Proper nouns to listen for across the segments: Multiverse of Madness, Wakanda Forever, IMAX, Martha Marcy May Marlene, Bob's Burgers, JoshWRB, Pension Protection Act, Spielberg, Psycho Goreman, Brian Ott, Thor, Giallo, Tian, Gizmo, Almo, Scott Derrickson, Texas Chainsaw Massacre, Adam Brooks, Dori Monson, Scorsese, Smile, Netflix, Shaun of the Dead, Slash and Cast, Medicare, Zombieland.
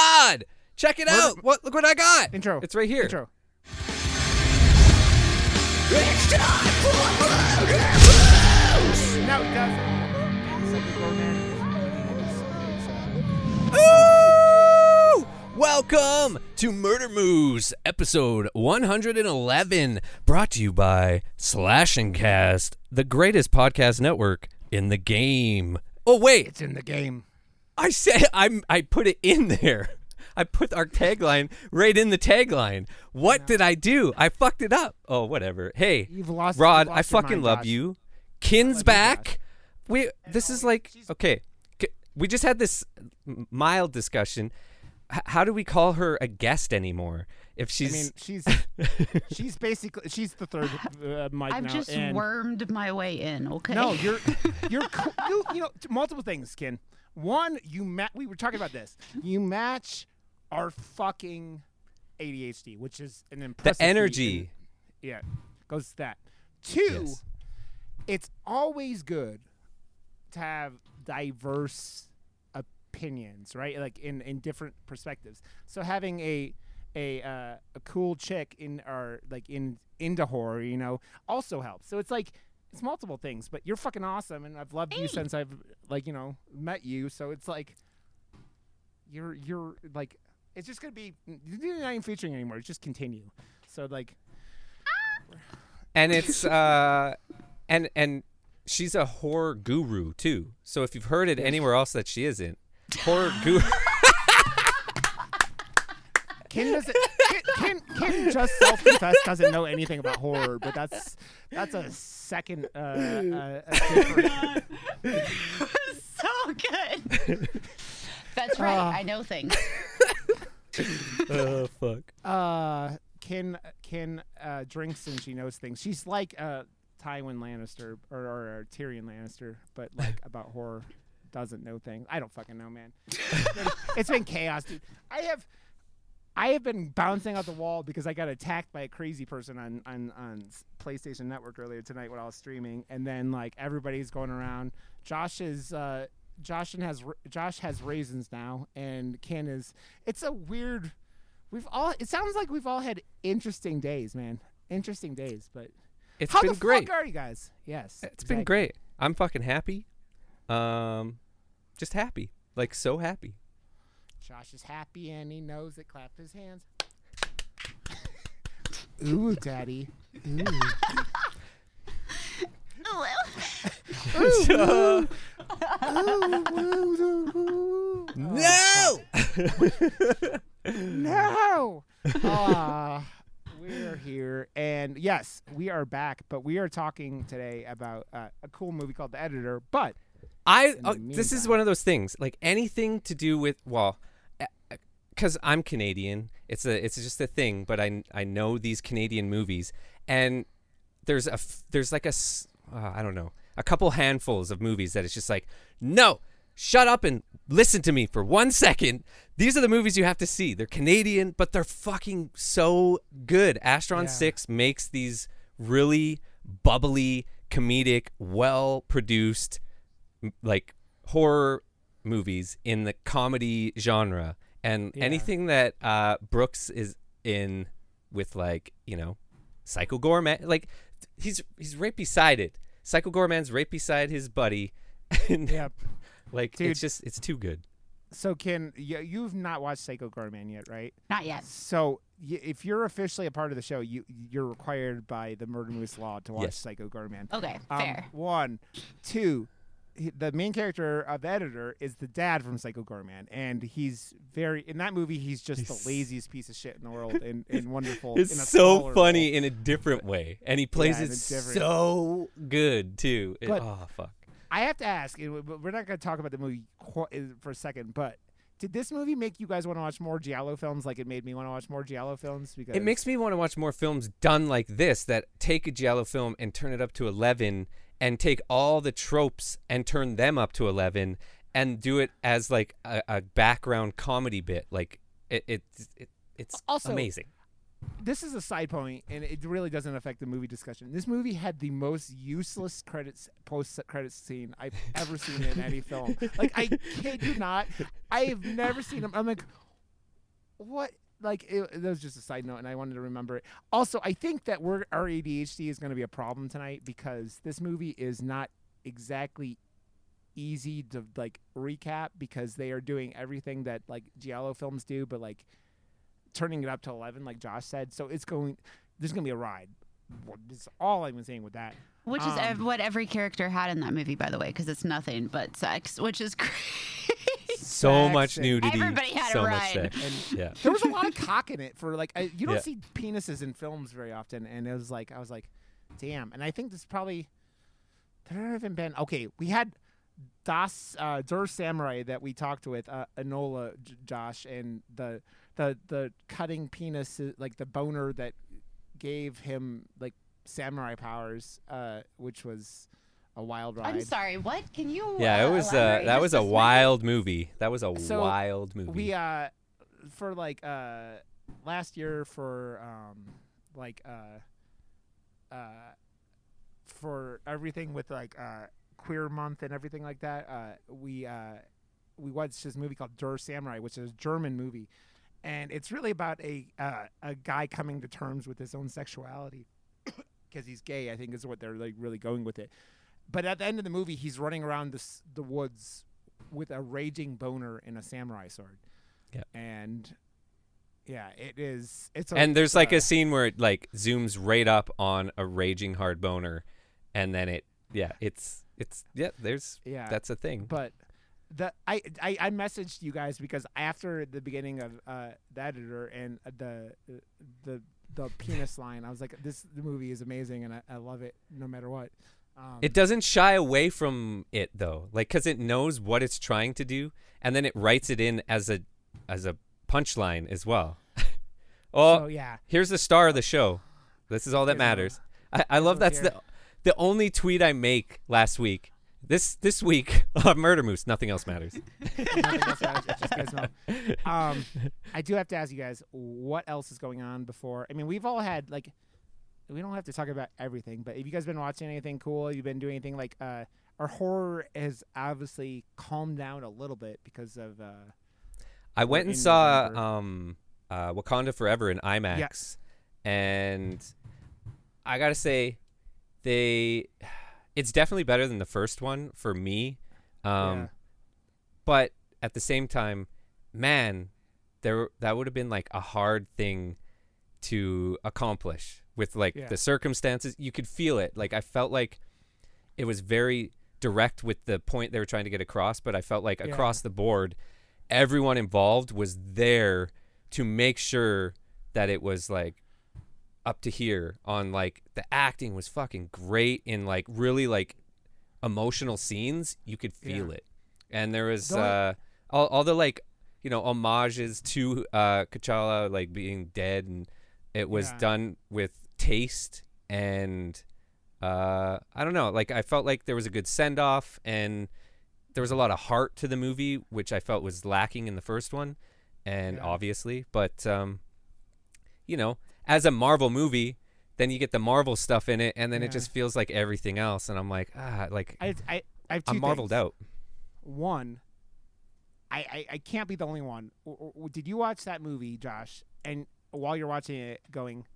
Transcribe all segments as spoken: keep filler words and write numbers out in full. God! Check it Murder out! Mo- what? Look what I got! Intro. It's right here. Intro. It's time for Murder Moose! No, it doesn't. Psycho Goreman. Ooh! Welcome to Murder Moose, episode one eleven, brought to you by Slash and Cast, the greatest podcast network in the game. Oh, wait. It's in the game. I said I I put it in there. I put our tagline right in the tagline. What no. did I do? I fucked it up. Oh, whatever. Hey, you've lost, Rod, you've lost I fucking mind, love Josh. You. Kin's love back. You, we. This is like, okay, we just had this mild discussion. H- how do we call her a guest anymore? If she's, I mean, she's, she's basically, she's the third uh, mic I've now, just and... wormed my way in, okay? No, you're, you're, you, you know, multiple things, Kin. One, you ma- we were talking about this. You match our fucking A D H D, which is an impressive. The energy. In, yeah, goes to that. Two, yes. It's always good to have diverse opinions, right? Like in, in different perspectives. So having a a uh, a cool chick in our like in into horror, you know, also helps. So it's like. It's multiple things, but you're fucking awesome, and I've loved hey. you since I've, like, you know, met you. So it's like, you're, you're like, it's just gonna be. You're not even featuring anymore. It's just Kintinue. So like, ah. and it's uh, and and she's a horror guru too. So if you've heard it anywhere else that she isn't, horror guru. Kin doesn't. Kin, Kin just self-confessed doesn't know anything about horror, but that's that's a second. Uh, uh, a different... So good. That's right. Uh, I know things. Oh fuck. Uh, Kin Kin uh, drinks and she knows things. She's like uh, Tywin Lannister or, or, or Tyrion Lannister, but like about horror, doesn't know things. I don't fucking know, man. It's been, it's been chaos, dude. I have. I have been bouncing out the wall because I got attacked by a crazy person on, on, on PlayStation Network earlier tonight when I was streaming, and then like everybody's going around. Josh is uh, Josh and has Josh has raisins now, and Ken is. It's a weird. We've all. It sounds like we've all had interesting days, man. Interesting days, but it's how been the great. Fuck are you guys? Yes, it's exactly. been great. I'm fucking happy. Um, just happy, like so happy. Josh is happy and he knows it. Clap his hands. Ooh, daddy. Ooh. Ooh. Ooh. No! No! Uh, we're here. And yes, we are back, but we are talking today about uh, a cool movie called The Editor. But I uh, this is one of those things, like anything to do with, well, because I'm Canadian, it's a it's just a thing. But I I know these Canadian movies, and there's a there's like a uh, I don't know a couple handfuls of movies that it's just like, no, shut up and listen to me for one second. These are the movies you have to see. They're Canadian, but they're fucking so good. Astron yeah. Six makes these really bubbly, comedic, well produced, like horror movies in the comedy genre. And yeah. anything that uh, Brooks is in with, like, you know, Psycho Goreman, like he's he's right beside it. Psycho Goreman's right beside his buddy. And, yep. Like, dude, it's just, it's too good. So, Ken, you, you've not watched Psycho Goreman yet, right? Not yet. So, y- if you're officially a part of the show, you, you're required by the Murder Moose Law to watch yes. Psycho Goreman. Okay, um, fair. One, two... The main character of The Editor is the dad from Psycho Goreman, and he's very in that movie. He's just he's, the laziest piece of shit in the world, and, and wonderful. It's in a so funny role. In a different way, and he plays yeah, it so good too. It, oh fuck! I have to ask. We're not going to talk about the movie for a second, but did this movie make you guys want to watch more Giallo films? Like it made me want to watch more Giallo films because it makes me want to watch more films done like this that take a Giallo film and turn it up to eleven. And take all the tropes and turn them up to eleven and do it as like a, a background comedy bit. Like it, it, it it's also amazing. This is a side point, and it really doesn't affect the movie discussion. This movie had the most useless credits, post-credits scene I've ever seen in any film. Like, I kid you not, I have never seen them. I'm like, what? Like, it, that was just a side note, and I wanted to remember it. Also, I think that we're, our A D H D is going to be a problem tonight because this movie is not exactly easy to, like, recap because they are doing everything that, like, Giallo films do, but, like, turning it up to eleven, like Josh said. So it's going – there's going to be a ride. That's all I'm saying with that. Which um, is ev- what every character had in that movie, by the way, because it's nothing but sex, which is crazy. So much nudity. Everybody had so a ride. And yeah. There was a lot of cock in it for like I, you don't yeah. see penises in films very often, and it was like I was like, damn. And I think this probably there haven't been. Okay, we had Das uh, Der Samurai that we talked with uh, Enola J- Josh and the the the cutting penis, like the boner that gave him like samurai powers, uh, which was. A wild ride. I'm sorry. What can you? Yeah, it was uh, that That's was a wild movie. movie. That was a so wild movie. We uh, for like uh, last year for um, like uh, uh, for everything with like uh, Queer Month and everything like that. Uh, we uh, we watched this movie called Der Samurai, which is a German movie, and it's really about a uh, a guy coming to terms with his own sexuality because he's gay. I think is what they're like really going with it. But at the end of the movie, he's running around this, the woods with a raging boner and a samurai sword. Yeah. And yeah, it is. It's a, and there's it's like a, a scene where it like zooms right up on a raging hard boner, and then it yeah it's it's yeah there's yeah that's a thing. But the I I, I messaged you guys because after the beginning of uh, the editor and the the the penis line, I was like, this the movie is amazing and I, I love it no matter what. Um, it doesn't shy away from it though, like because it knows what it's trying to do, and then it writes it in as a as a punchline as well. oh so, yeah, here's the star of the show. This is all that here's matters. A, I, I love that's here. the the only tweet I make last week. This this week on Murder Moose, nothing else matters. nothing else matters. It's just Gizmo. Um, I do have to ask you guys what else is going on before. I mean, we've all had like. We don't have to talk about everything, but have you guys been watching anything cool? You've been doing anything like uh, our horror has obviously calmed down a little bit because of. Uh, I went and saw um, uh, Wakanda Forever in IMAX, yeah. and I gotta say, they it's definitely better than the first one for me, um, yeah. but at the same time, man, there that would have been like a hard thing to accomplish. With like yeah. the circumstances, you could feel it. Like I felt like it was very direct with the point they were trying to get across, but I felt like yeah. across the board, everyone involved was there to make sure that it was like up to here on like the acting was fucking great in like really like emotional scenes. You could feel yeah. it. And there was uh, all, all the like, you know, homages to uh, T'Challa like being dead, and it was yeah. done with taste, and uh I don't know, like I felt like there was a good send-off, and there was a lot of heart to the movie, which I felt was lacking in the first one, and yeah. obviously, but um you know, as a Marvel movie, then you get the Marvel stuff in it, and then yeah. it just feels like everything else, and I'm like ah like I, I, I have two I'm marveled things. out. One, I, I I can't be the only one. Did you watch that movie, Josh, and while you're watching it going,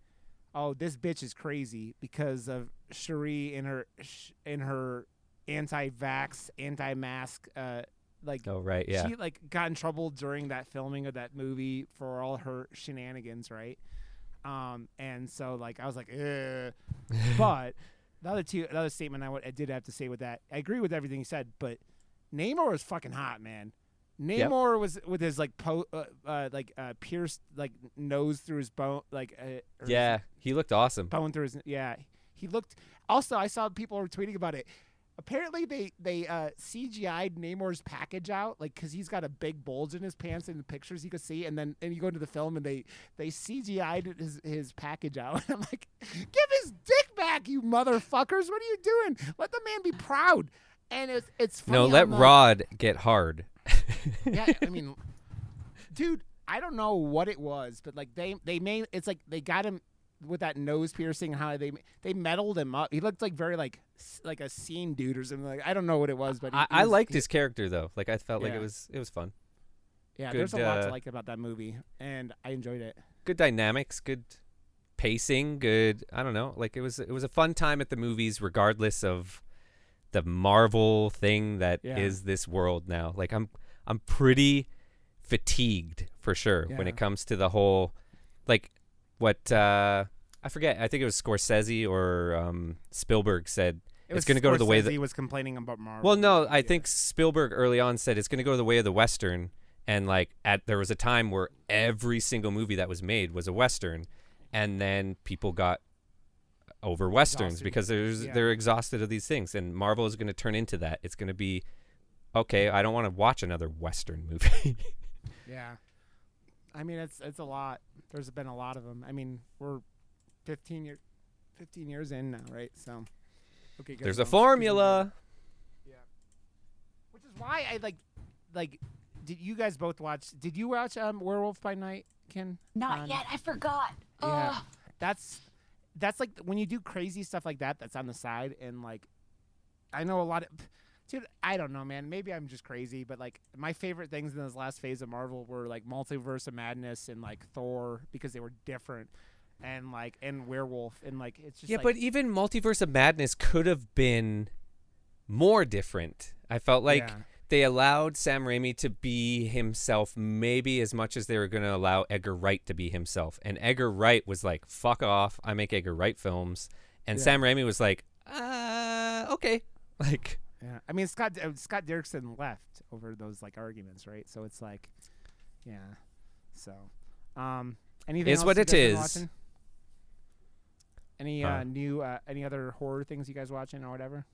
oh, this bitch is crazy because of Cherie and her in her anti-vax, anti-mask. Uh, like, oh right, yeah. She like got in trouble during that filming of that movie for all her shenanigans, right? Um, and so like I was like, ugh. But the other two, another statement I, w- I did have to say with that, I agree with everything you said, but Namor was fucking hot, man. Namor yep. was with his like po- uh, uh, like uh, pierced like nose through his bone, like uh, yeah, his, he looked awesome. Bone through his yeah, he looked. Also, I saw people were tweeting about it. Apparently, they they uh, C G I'd Namor's package out, like because he's got a big bulge in his pants in the pictures you could see, and then and you go into the film and they they C G I'd his his package out. And I'm like, give his dick back, you motherfuckers! What are you doing? Let the man be proud. And it's it's funny, no, let I'm, Rod uh, get hard. yeah, I mean, dude, I don't know what it was, but like they they made it's like they got him with that nose piercing. How they they meddled him up. He looked like very like like a scene dude or something. Like I don't know what it was, but he, I, he was, I liked he, his character though. Like I felt yeah. like it was it was fun. Yeah, good, there's a lot uh, to like about that movie, and I enjoyed it. Good dynamics, good pacing, good. I don't know. Like it was, it was a fun time at the movies, regardless of the Marvel thing that yeah. is this world now. Like I'm, I'm pretty fatigued for sure yeah. when it comes to the whole, like what uh, I forget. I think it was Scorsese or um, Spielberg said. It it's going to go to the way that he was complaining about Marvel. Well, no, I yeah. think Spielberg early on said it's going to go the way of the Western. And like at there was a time where every single movie that was made was a Western. And then people got over Westerns exhausted. because there's, yeah. they're exhausted of these things. And Marvel is going to turn into that. It's going to be, okay, I don't want to watch another Western movie. yeah. I mean, it's it's a lot. There's been a lot of them. I mean, we're fifteen, year, fifteen years in now, right? So. Okay, there's a formula. Yeah. Which is why I like, like, did you guys both watch, did you watch um, Werewolf by Night, Ken? Not um, yet. I forgot. Yeah. Ugh. That's, that's like when you do crazy stuff like that, that's on the side. And like, I know a lot of, dude, I don't know, man. Maybe I'm just crazy, but like my favorite things in this last phase of Marvel were like Multiverse of Madness and like Thor, because they were different. And like, and Werewolf, and like, it's just yeah. Like, but even Multiverse of Madness could have been more different. I felt like yeah. they allowed Sam Raimi to be himself, maybe as much as they were going to allow Edgar Wright to be himself. And Edgar Wright was like, "Fuck off! I make Edgar Wright films." And yeah. Sam Raimi was like, "Uh, okay." Like, yeah. I mean, Scott uh, Scott Derrickson left over those like arguments, right? So it's like, yeah. So, um, anything is else what it is. Watching? Any uh, huh. new, uh, any other horror things you guys watching or whatever?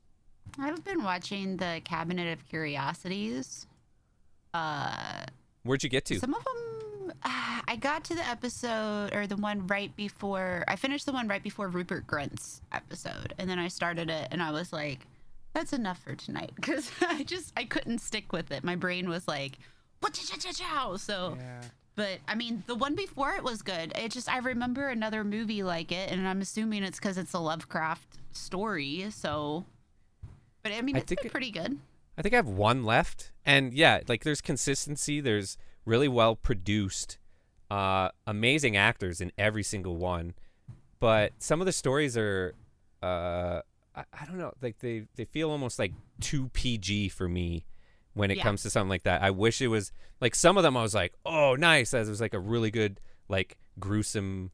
I've been watching the Cabinet of Curiosities. Uh, Where'd you get to? Some of them, uh, I got to the episode or the one right before, I finished the one right before Rupert Grint's episode. And then I started it and I was like, that's enough for tonight. Because I just, I couldn't stick with it. My brain was like, what-cha-cha-cha-chow. So. Yeah. But, I mean, the one before it was good. It just, I remember another movie like it, and I'm assuming it's because it's a Lovecraft story, so... But, I mean, it's I been pretty good. I think I have one left. And, yeah, like, there's consistency. There's really well-produced, uh, amazing actors in every single one. But some of the stories are, uh, I, I don't know, like, they, they feel almost, like, too P G for me. When it yeah. comes to something like that, I wish it was like some of them. I was like, "Oh, nice!" As it was like a really good, like gruesome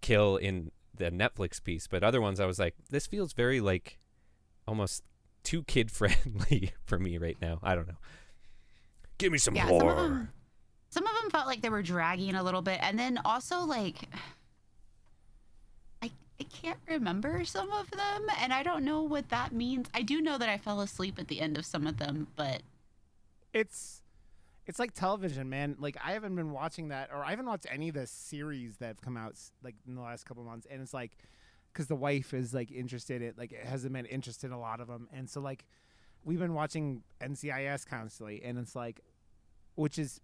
kill in the Netflix piece. But other ones, I was like, "This feels very like almost too kid friendly for me right now." I don't know. Give me some yeah, horror. Some of them, some of them felt like they were dragging a little bit, and then also like I I can't remember some of them, and I don't know what that means. I do know that I fell asleep at the end of some of them, but. It's it's like television, man. Like, I haven't been watching that, or I haven't watched any of the series that have come out, like, in the last couple of months. And it's, like, because the wife is, like, interested in, like, it hasn't been interested in a lot of them. And so, like, we've been watching N C I S constantly, and it's, like, which is,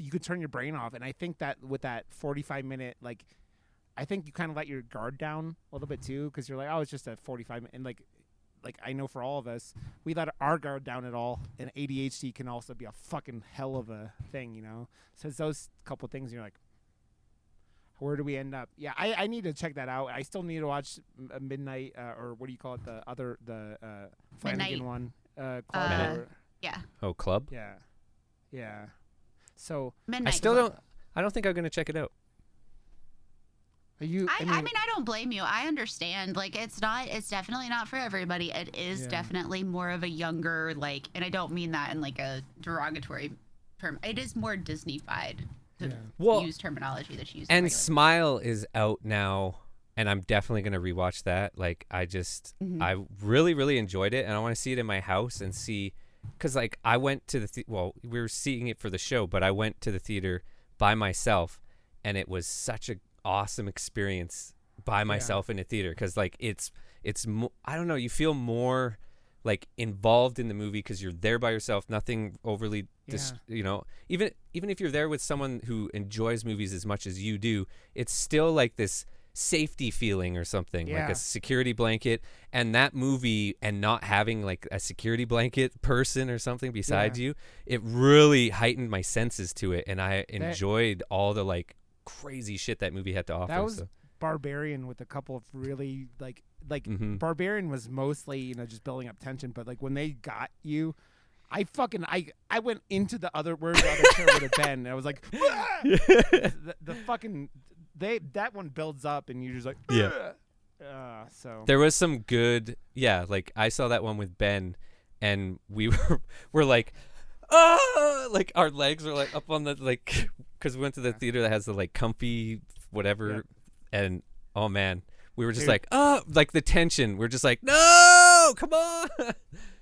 you could turn your brain off. And I think that with that forty-five minute, like, I think you kind of let your guard down a little bit, too, because you're like, oh, it's just a forty-five minute, and, like, like I know for all of us, we let our guard down at all, and A D H D can also be a fucking hell of a thing, you know? So it's those couple things, you're like, where do we end up? Yeah, I, I need to check that out. I still need to watch Midnight, uh, or what do you call it, the other, the uh, Flanagan one? Uh, club uh, or, yeah. Oh, Club? Yeah. Yeah. So Midnight I still club. don't, I don't think I'm going to check it out. You, I, I, mean, I mean, I don't blame you. I understand. Like, it's not, it's definitely not for everybody. It is yeah. definitely more of a younger, like, and I don't mean that in like a derogatory term. It is more Disney-fied to yeah. well, use terminology that you use. And Smile is out now, and I'm definitely going to rewatch that. Like, I just, mm-hmm. I really, really enjoyed it, and I want to see it in my house and see, because like I went to the, th- well, we were seeing it for the show, but I went to the theater by myself, and it was such a awesome experience by myself yeah. in a theater, because like it's it's mo- I don't know, you feel more like involved in the movie because you're there by yourself, nothing overly dis- yeah. you know, even even if you're there with someone who enjoys movies as much as you do, it's still like this safety feeling or something, yeah. like a security blanket. And that movie, and not having like a security blanket person or something besides yeah. you, it really heightened my senses to it, and I enjoyed that, all the like crazy shit that movie had to offer. That was so. Barbarian with a couple of really like like mm-hmm. Barbarian was mostly, you know, just building up tension, but like when they got you, I fucking I, I went into the other where the other chair would have been, and I was like the, the fucking They that one builds up and you're just like yeah. Uh, so there was some good yeah like I saw that one with Ben, and we were were like oh like our legs were like up on the like because we went to the yeah. theater that has the like comfy whatever yeah. and oh man we were just Dude. like oh like the tension we're just like no come on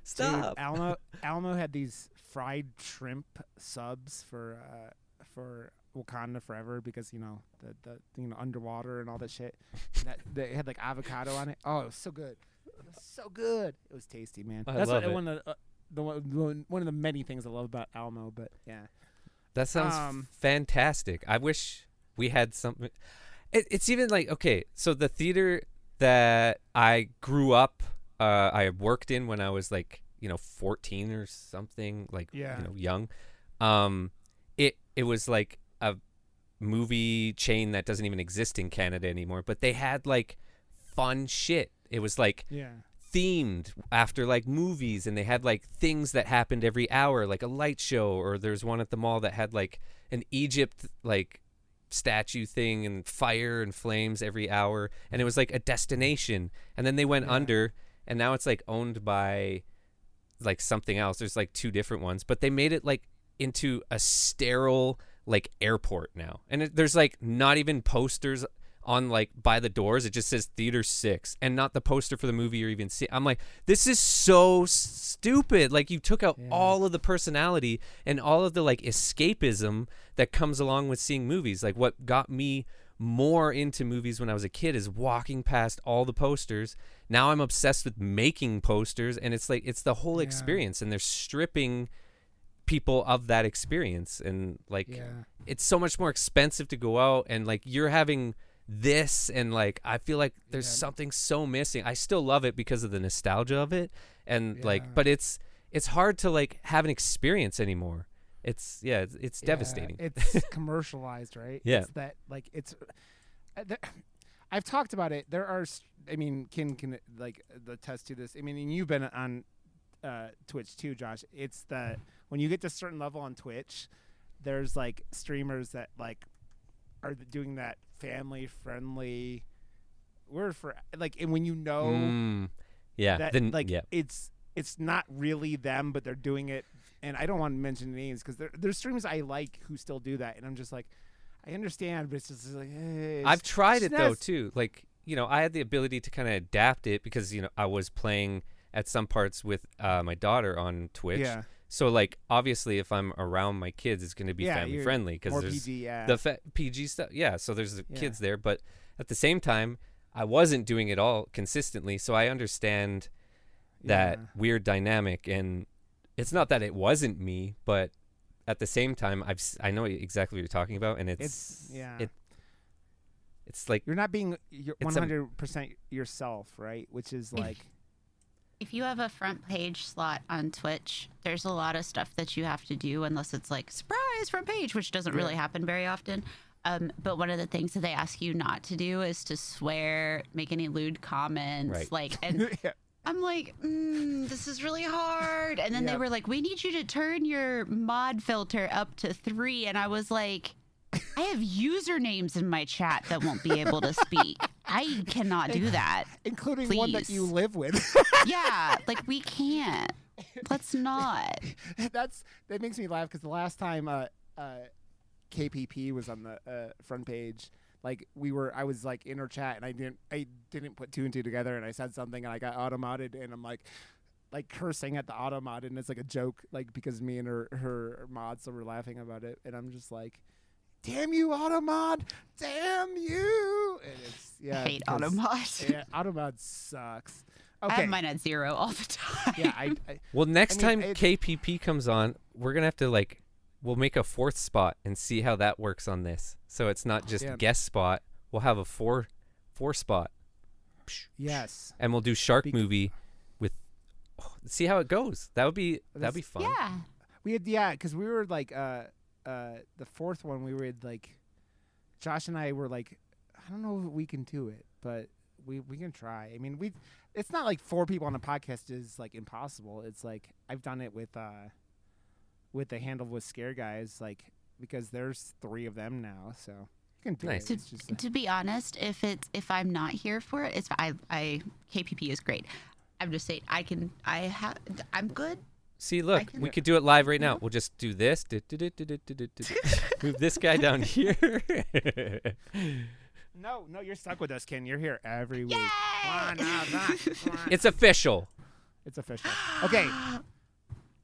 stop. Dude, Almo Almo had these fried shrimp subs for uh, for. Wakanda Forever, because you know the, the you know underwater and all that shit. That they had like avocado on it. Oh, it was so good. It was so good. It was tasty, man. I That's love what, it. one of the, uh, the one, one of the many things I love about Almo. But yeah, that sounds um, fantastic. I wish we had something. It, it's even like okay, so the theater that I grew up, uh, I worked in when I was like you know fourteen or something, like yeah. you know young. Um, it it was like. A movie chain that doesn't even exist in Canada anymore, but they had like fun shit. It was like yeah. themed after like movies, and they had like things that happened every hour, like a light show, or there's one at the mall that had like an Egypt like statue thing and fire and flames every hour, and it was like a destination. And then they went yeah. under, and now it's like owned by like something else. There's like two different ones, but they made it like into a sterile like airport now, and it, there's like not even posters on like by the doors. It just says Theater Six, and not the poster for the movie or even see. I'm like, this is so stupid. Like, you took out yeah. all of the personality and all of the like escapism that comes along with seeing movies. Like, what got me more into movies when I was a kid is walking past all the posters. Now I'm obsessed with making posters, and it's like it's the whole yeah. experience, and they're stripping people of that experience, and like yeah. it's so much more expensive to go out, and like you're having this, and like I feel like there's yeah. something so missing. I still love it because of the nostalgia of it, and yeah. like but it's it's hard to like have an experience anymore. It's yeah it's, it's yeah, devastating. It's commercialized, right? Yeah, it's that like it's uh, there, I've talked about it. There are I mean Kin can like attest to this. I mean, and you've been on uh Twitch too, Josh. It's that when you get to a certain level on Twitch, there's like streamers that like are doing that family friendly word for like, and when you know mm, yeah that, then, like yeah. it's it's not really them, but they're doing it. And I don't want to mention names because there, there's streamers I like who still do that, and I'm just like, I understand, but it's just like hey, it's, I've tried it nice. Though too, like, you know, I had the ability to kind of adapt it because, you know, I was playing at some parts with uh, my daughter on Twitch. Yeah. So, like, obviously, if I'm around my kids, it's going to be yeah, family-friendly because there's P G, yeah. the fa- P G stuff. Yeah, so there's the yeah. kids there. But at the same time, I wasn't doing it all consistently, so I understand that yeah. weird dynamic. And it's not that it wasn't me, but at the same time, I've, I know exactly what you're talking about, and it's... it's yeah. It, it's like... You're not being you're one hundred percent a, yourself, right? Which is, like... If you have a front page slot on Twitch, there's a lot of stuff that you have to do, unless it's like, surprise, front page, which doesn't really happen very often. Um, but one of the things that they ask you not to do is to swear, make any lewd comments. Right. Like, and yeah. I'm like, mm, this is really hard. And then yep. they were like, we need you to turn your mod filter up to three. And I was like, I have usernames in my chat that won't be able to speak. I cannot do that. Including please. One that you live with. Yeah, like we can't. Let's not. That's that makes me laugh because the last time uh, uh, K P P was on the uh, front page, like we were, I was like in her chat and I didn't, I didn't put two and two together, and I said something and I got automated, and I'm like. Like cursing at the automod, and it's like a joke, like because me and her her mods were laughing about it, and I'm just like, damn you, automod, damn you. And it's, yeah, I hate automod. Yeah, automod sucks. Okay. I have mine at zero all the time. Yeah, I, I well next I mean, time K P P comes on, we're gonna have to like, we'll make a fourth spot and see how that works on this. So it's not just yeah. guest spot. We'll have a four four spot. Yes. And we'll do Shark Be- Movie with oh, see how it goes. That would be that'd be fun. Yeah. We had yeah, because we were like uh uh the fourth one we were like Josh and I were like, I don't know if we can do it, but we we can try. I mean we it's not like four people on a podcast is like impossible. It's like I've done it with uh with the handle with Scare Guys, like because there's three of them now, so you can do nice. it. To, to be honest, if it's if I'm not here for it, it's I I K P P is great. I'm just saying I can I have I'm good. See, look, we yeah. could do it live right now. Yeah. We'll just do this. Move this guy down here. No, no, you're stuck with us, Ken. You're here every week. One, one, one. It's official. It's official. Okay,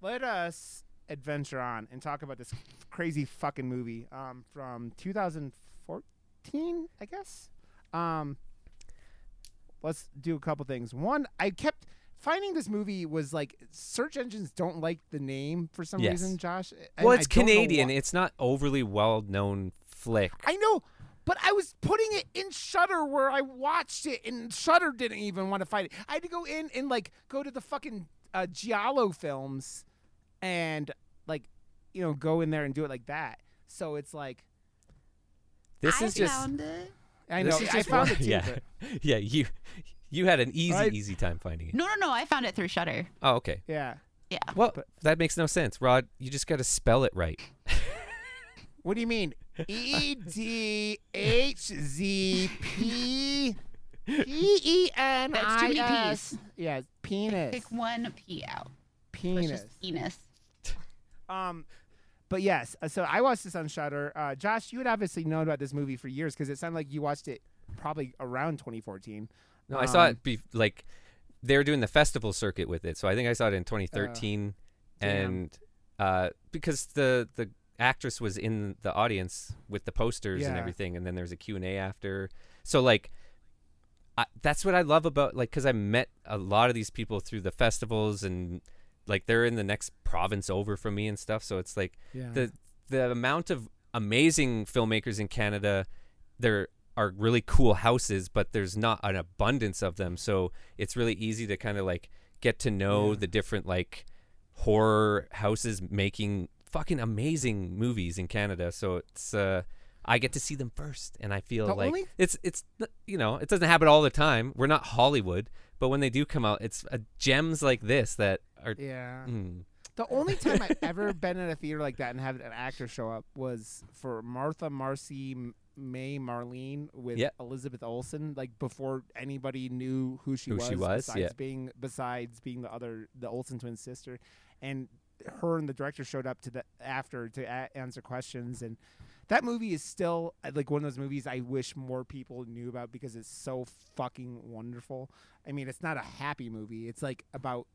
let us adventure on and talk about this crazy fucking movie um, from two thousand fourteen, I guess. Um, let's do a couple things. One, I kept... Finding this movie was like search engines don't like the name for some yes. reason, Josh. Well, it's Canadian. It's not overly well-known flick. I know, but I was putting it in Shudder where I watched it, and Shudder didn't even want to find it. I had to go in and like go to the fucking uh, Giallo films, and like you know go in there and do it like that. So it's like this I is found just. It. I know. Just I found one, it too. Yeah, but. yeah. You. You had an easy, right. easy time finding it. No, no, no. I found it through Shudder. Oh, okay. Yeah. Yeah. Well, but that makes no sense, Rod. You just got to spell it right. What do you mean? E D H Z P P E N I S. That's too many P's. Yeah, penis. Pick one P out. Penis. Penis. Um, but yes. So I watched this on Shudder. Uh, Josh, you had obviously known about this movie for years because it sounded like you watched it probably around twenty fourteen. No, I um, saw it be like they were doing the festival circuit with it. So I think I saw it in twenty thirteen uh, and uh, because the, the actress was in the audience with the posters yeah. and everything. And then there's a Q and A after. So like I, that's what I love about like because I met a lot of these people through the festivals and like they're in the next province over from me and stuff. So it's like yeah. the the amount of amazing filmmakers in Canada, they're are really cool houses, but there's not an abundance of them. So it's really easy to kind of like get to know yeah. the different like horror houses making fucking amazing movies in Canada. So it's, uh, I get to see them first. And I feel the like only- it's, it's, you know, it doesn't happen all the time. We're not Hollywood, but when they do come out, it's uh, gems like this that are, yeah. Mm. The only time I've ever been in a theater like that and had an actor show up was for Martha Marcy May Marlene with yep. Elizabeth Olsen, like before anybody knew who she who was, she was besides yeah. being besides being the other the Olsen twin sister, and her and the director showed up to the after to a- answer questions, and that movie is still like one of those movies I wish more people knew about because it's so fucking wonderful. I mean, it's not a happy movie. It's like about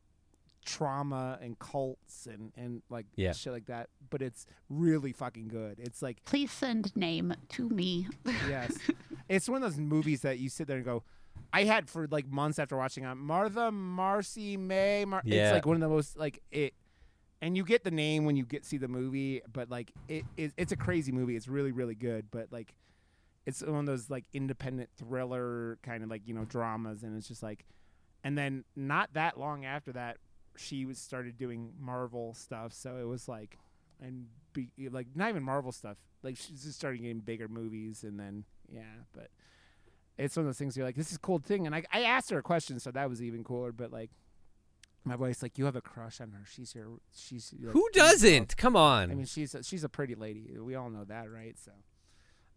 trauma and cults and and like yeah. shit like that, but it's really fucking good. It's like please send name to me. Yes. It's one of those movies that you sit there and go, I had for like months after watching on Martha Marcy May Mar- yeah. It's like one of the most like it and you get the name when you get see the movie, but like it, it it's a crazy movie. It's really really good, but like it's one of those like independent thriller kind of like, you know, dramas, and it's just like, and then not that long after that she was started doing Marvel stuff, so it was like, and be, like not even Marvel stuff. Like she's just starting getting bigger movies, and then yeah, but it's one of those things where you're like, this is a cool thing. And I I asked her a question, so that was even cooler. But like, my wife's like, you have a crush on her. She's your she's like, who doesn't? Come on. I mean, she's a, she's a pretty lady. We all know that, right? So,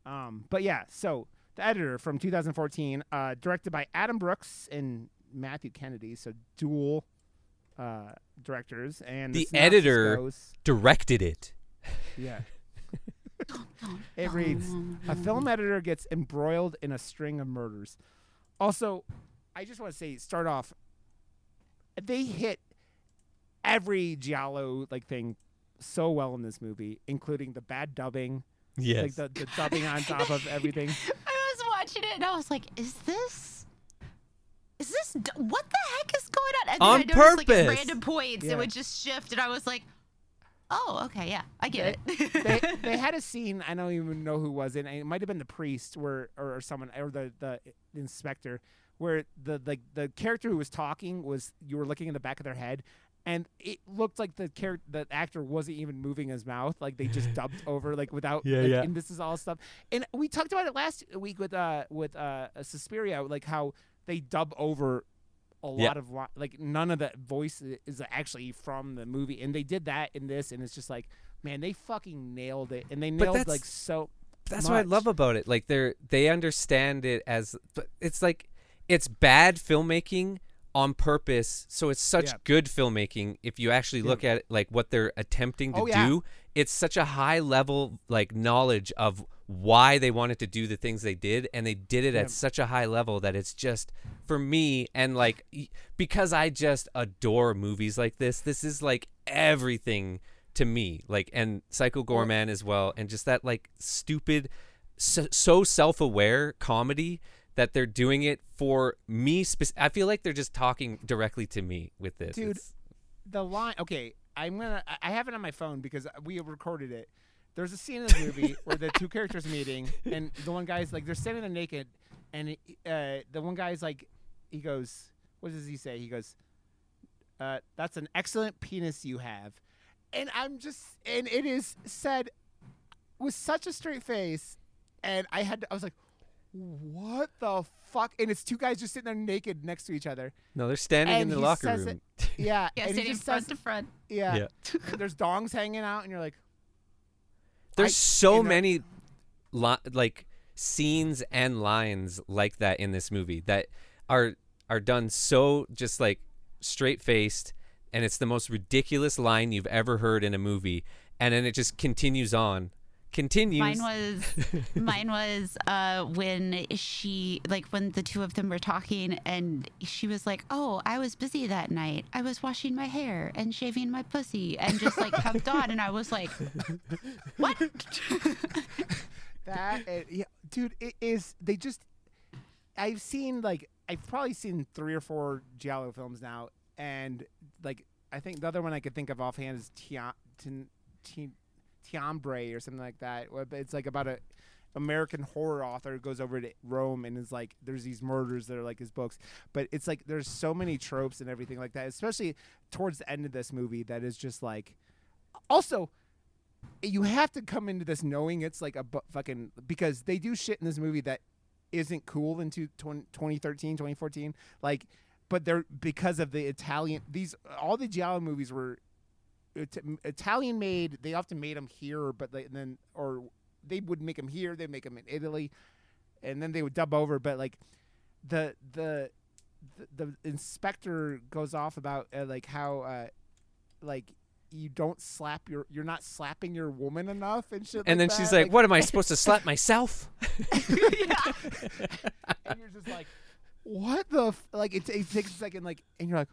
um, but yeah. So the editor from two thousand fourteen, uh, directed by Adam Brooks and Matthew Kennedy. So dual. Uh, directors and the editor goes, directed it. Yeah. It reads, a film editor gets embroiled in a string of murders. Also, I just want to say, start off, they hit every Giallo like thing so well in this movie, including the bad dubbing. Yes. Like the, the dubbing on top of everything. I was watching it and I was like, is this Is this what the heck is going on? And then on I noticed, purpose. Like, at random points, yeah. it would just shift, and I was like, oh, okay, yeah, I get they, it. they, they had a scene, I don't even know who was in, it might have been the priest where, or, or someone, or the, the inspector, where the, the, the character who was talking was, you were looking in the back of their head, and it looked like the character, the actor wasn't even moving his mouth. Like they just dubbed over, like without. Yeah, like, yeah. And this is all stuff. And we talked about it last week with uh with uh Suspiria, like how they dub over a lot yep. of li- like none of the voice is actually from the movie. And they did that in this, and it's just like, man, they fucking nailed it. And they nailed like so. That's much. What I love about it. Like they're they understand it as, but it's like it's bad filmmaking on purpose, so it's such yeah. good filmmaking if you actually yeah. look at it, like what they're attempting to oh, yeah. do. It's such a high level like knowledge of why they wanted to do the things they did, and they did it yeah. at such a high level that it's just for me, and like because I just adore movies like this, this is like everything to me, like, and Psycho Goreman yeah. as well, and just that like stupid so, so self-aware comedy that they're doing it for me. Spe- I feel like they're just talking directly to me with this. Dude, it's... the line. Okay, I'm gonna. I have it on my phone because we recorded it. There's a scene in the movie where the two characters are meeting, and the one guy's like, they're standing there naked, and uh, the one guy's like, he goes, what does he say? He goes, uh, "That's an excellent penis you have," and I'm just, and it is said with such a straight face, and I had, to, I was like. What the fuck? And it's two guys just sitting there naked next to each other. No, they're standing in the locker room. It, yeah. Yeah, and sitting he just front says, to front. Yeah. yeah. There's dongs hanging out, and you're like. There's I, so many, lo- like scenes and lines like that in this movie that are are done so just like straight faced, and it's the most ridiculous line you've ever heard in a movie, and then it just continues on. Continues. Mine was, mine was uh, when she, like when the two of them were talking, and she was like, "Oh, I was busy that night. I was washing my hair and shaving my pussy," and just like humped on, and I was like, "What?" That, uh, yeah, dude, it is. They just, I've seen like I've probably seen three or four Giallo films now, and like I think the other one I could think of offhand is Tian. Tian, Tian Tiambre or something like that. It's like about a American horror author who goes over to Rome and is like, there's these murders that are like his books. But it's like there's so many tropes and everything like that, especially towards the end of this movie, that is just like. Also, you have to come into this knowing it's like a bu- fucking because they do shit in this movie that isn't cool in twenty thirteen, twenty fourteen. Like, but they're because of the Italian. These all the Giallo movies were. Italian made, they often made them here, but they, and then or they would make them here, they make them in Italy, and then they would dub over. But like the the the, the inspector goes off about uh, like how uh, like you don't slap your you're not slapping your woman enough and shit. And like then that. she's like, like, "What am I supposed to slap myself?" And you're just like, "What the f-?" Like it, it takes a second, like, and you're like.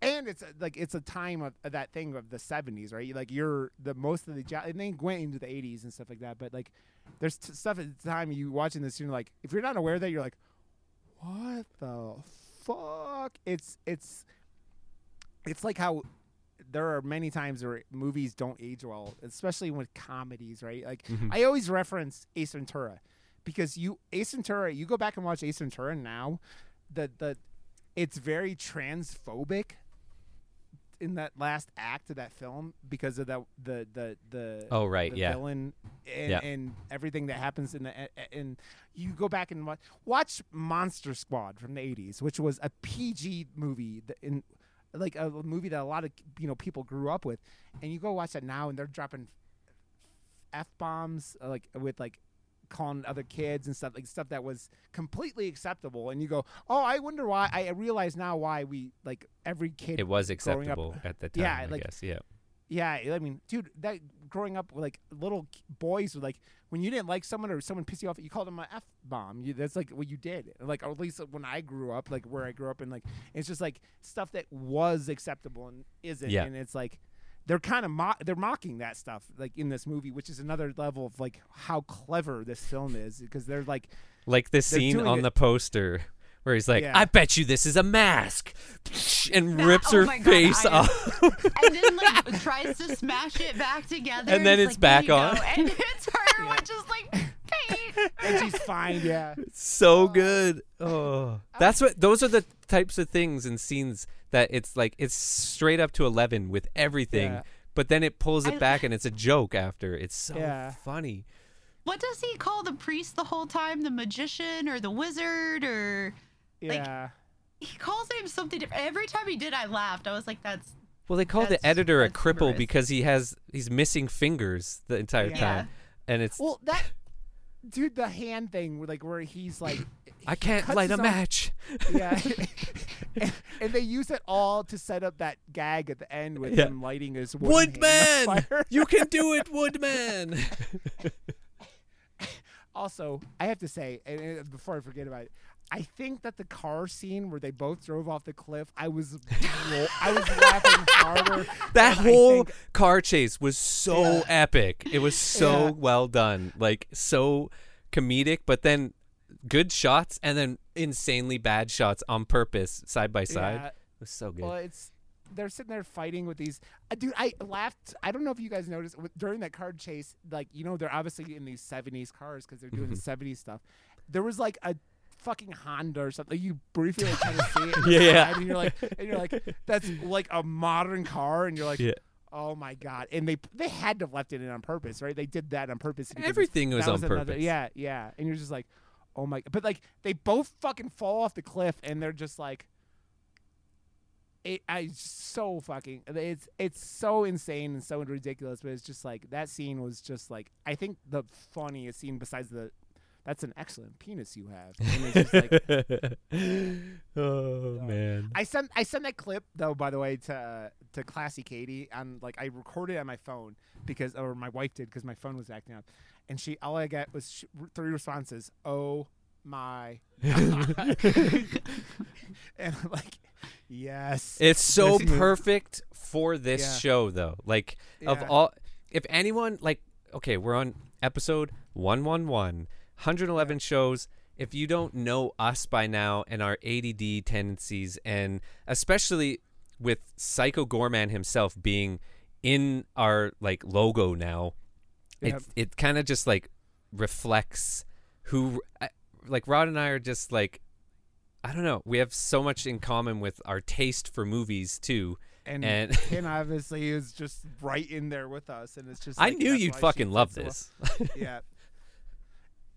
And it's like it's a time of, of that thing of the seventies, right? Like you're the most of the job, and then went into the eighties and stuff like that. But like, there's t- stuff at the time you watching this, you're like, if you're not aware of that, you're like, what the fuck? It's it's it's like how there are many times where movies don't age well, especially with comedies, right? Like mm-hmm. I always reference Ace Ventura because you Ace Ventura, you go back and watch Ace Ventura now, the the it's very transphobic. In that last act of that film, because of that the the the oh right the yeah villain and, yeah. and everything that happens in the and you go back and watch, watch Monster Squad from the eighties, which was a P G movie that in like a movie that a lot of you know people grew up with, and you go watch that now and they're dropping f-bombs like with like calling other kids and stuff like stuff that was completely acceptable, and you go, oh, I wonder why. I realize now why we like every kid. It was acceptable up, at the time. Yeah, I like, guess. Yeah, yeah. I mean, dude, that growing up like little boys were like when you didn't like someone or someone pissed you off, you called them an f bomb. That's like what you did. Like or at least when I grew up, like where I grew up, and like it's just like stuff that was acceptable and isn't. Yeah. And it's like. They're kind of mo- they're mocking that stuff like in this movie, which is another level of like how clever this film is because they're like, like this scene on it. The poster where he's like, yeah. I bet you this is a mask, and rips oh her face God, off. And then like tries to smash it back together. And then it's, it's like, back on. Go. And it's her, yeah. which is like, paint. And she's fine, yeah. So oh. good. Oh, that's what. Those are the types of things and scenes that it's like, it's straight up to eleven with everything, yeah. but then it pulls it I, back and it's a joke after. It's so yeah. funny. What does he call the priest the whole time? The magician or the wizard or yeah. like he calls him something different. Every time he did, I laughed. I was like, that's well, they call the editor a cripple humorous. Because he has he's missing fingers the entire yeah. time. And it's well that dude, the hand thing like where he's like he I can't light a own, match. Yeah. and, and they use it all to set up that gag at the end with yeah. him lighting his wood Woodman! You can do it, Woodman. Also, I have to say, and before I forget about it, I think that the car scene where they both drove off the cliff, I was I was laughing harder. That whole think, car chase was so yeah. epic. It was so yeah. well done. Like, so comedic, but then good shots and then insanely bad shots on purpose, side by side. Yeah. It was so good. Well, it's... They're sitting there fighting with these uh, dude. I laughed. I don't know if you guys noticed w- during that car chase, like, you know, they're obviously in these seventies cars because they're doing mm-hmm. the seventies stuff. There was like a fucking Honda or something. You briefly like, kind of see it. And yeah, yeah. And you're like, and you're like, that's like a modern car. And you're like, yeah. oh my god. And they they had to have left it in on purpose, right? They did that on purpose. Everything was, was on another, purpose. Yeah, yeah. And you're just like, oh my. But like, they both fucking fall off the cliff, and they're just like. It, I so fucking it's it's so insane and so ridiculous, but it's just like that scene was just like I think the funniest scene besides the that's an excellent penis you have. And it's just like, oh so. Man! I sent I sent that clip though, by the way, to uh, to Classy Katie on like I recorded it on my phone because or my wife did because my phone was acting up, and she all I got was sh- three responses. Oh my! God. And I'm like. Yes. It's so perfect for this yeah. show though. Like yeah. of all if anyone like okay, we're on episode one eleven, one eleven yeah. shows. If you don't know us by now and our A D D tendencies and especially with Psycho Goreman himself being in our like logo now, yeah. it it kind of just like reflects who like Rod and I are just like I don't know. We have so much in common with our taste for movies too, and and Ken obviously is just right in there with us, and it's just. Like, I knew you'd fucking love this. Yeah,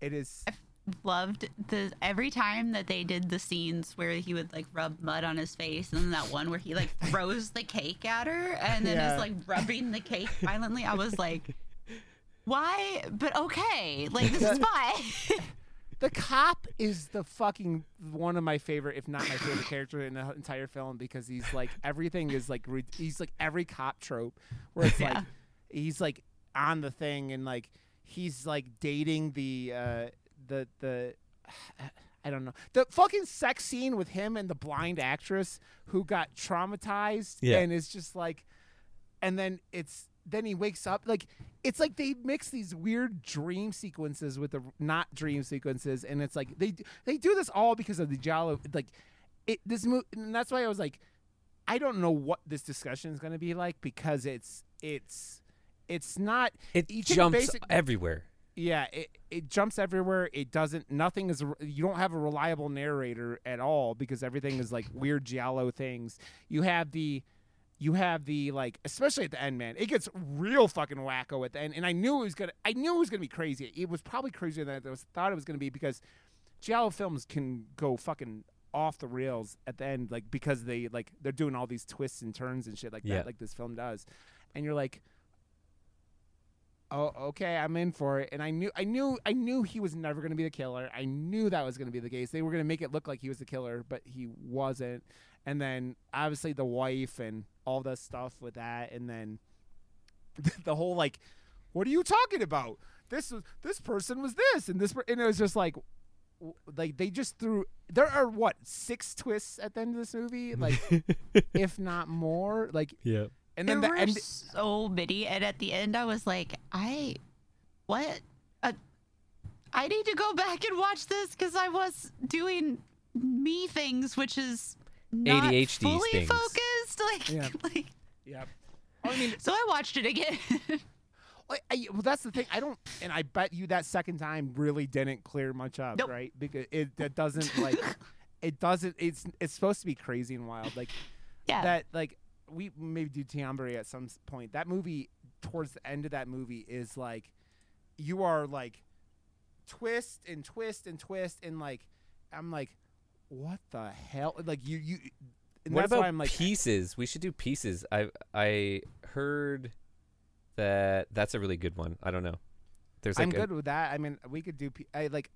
it is. I loved the every time that they did the scenes where he would like rub mud on his face, and then that one where he like throws the cake at her, and then yeah. is like rubbing the cake violently. I was like, why? But okay, like this is fine. The cop is the fucking one of my favorite, if not my favorite character in the entire film because he's like, everything is like, re- he's like every cop trope where it's yeah. like, he's like on the thing and like, he's like dating the, uh, the, the, I don't know. The fucking sex scene with him and the blind actress who got traumatized yeah. and is just like, and then it's, then he wakes up like it's like they mix these weird dream sequences with the not dream sequences, and it's like they they do this all because of the Giallo. Like it, this movie, and that's why I was like, I don't know what this discussion is going to be like because it's it's it's not. It jumps basic, everywhere. Yeah, it it jumps everywhere. It doesn't. Nothing is. You don't have a reliable narrator at all because everything is like weird Giallo things. You have the. You have the like, especially at the end, man. It gets real fucking wacko at the end, and I knew it was gonna. I knew it was gonna be crazy. It was probably crazier than I was, thought it was gonna be because Giallo films can go fucking off the rails at the end, like because they like they're doing all these twists and turns and shit like yeah. that, like this film does. And you're like, oh, okay, I'm in for it. And I knew, I knew, I knew he was never gonna be the killer. I knew that was gonna be the case. They were gonna make it look like he was the killer, but he wasn't. And then obviously the wife and all the stuff with that, and then the whole like, what are you talking about? This was this person was this, and this, and it was just like, like they just threw. There are what six twists at the end of this movie, like if not more. Like yeah, and then there the were end- so many, and at the end I was like, I, what, uh, I need to go back and watch this because I was doing me things, which is not A D H D fully things. Focused. Like, yeah. like, yeah. I mean, so I watched it again. I, I, well, that's the thing. I don't, and I bet you that second time really didn't clear much up, nope. right? Because it that doesn't like, it doesn't. It's it's supposed to be crazy and wild, like yeah. that. Like we maybe do Tiambri at some point. That movie, towards the end of that movie, is like, you are like, twist and twist and twist and like, I'm like, what the hell? Like you you. And what that's about why I'm like, Pieces? We should do Pieces. I I heard. That that's a really good one. I don't know. There's like I'm good a, with that. I mean, we could do. I like.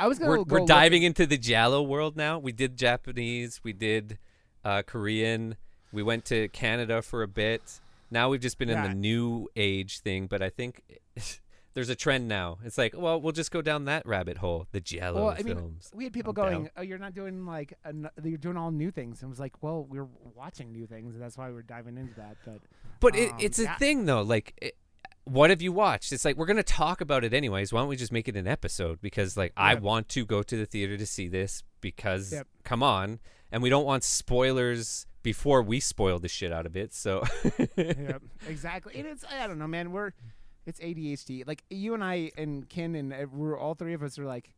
I was gonna. We're, go we're diving into the Giallo world now. We did Japanese. We did uh, Korean. We went to Canada for a bit. Now we've just been yeah. in the new age thing. But I think there's a trend now. It's like, well, we'll just go down that rabbit hole. The Giallo well, I mean, films. We had people I'm going, down. "Oh, you're not doing like an- you're doing all new things." And it was like, "Well, we're watching new things, and that's why we're diving into that." But. But um, it, it's a yeah. thing, though. Like, it, what have you watched? It's like, we're going to talk about it anyways. Why don't we just make it an episode? Because, like, yep. I want to go to the theater to see this because, yep. come on. And we don't want spoilers before we spoil the shit out of it. So, yep, exactly. And it's, I don't know, man. We're, it's A D H D. Like, you and I and Ken and we're all three of us are like,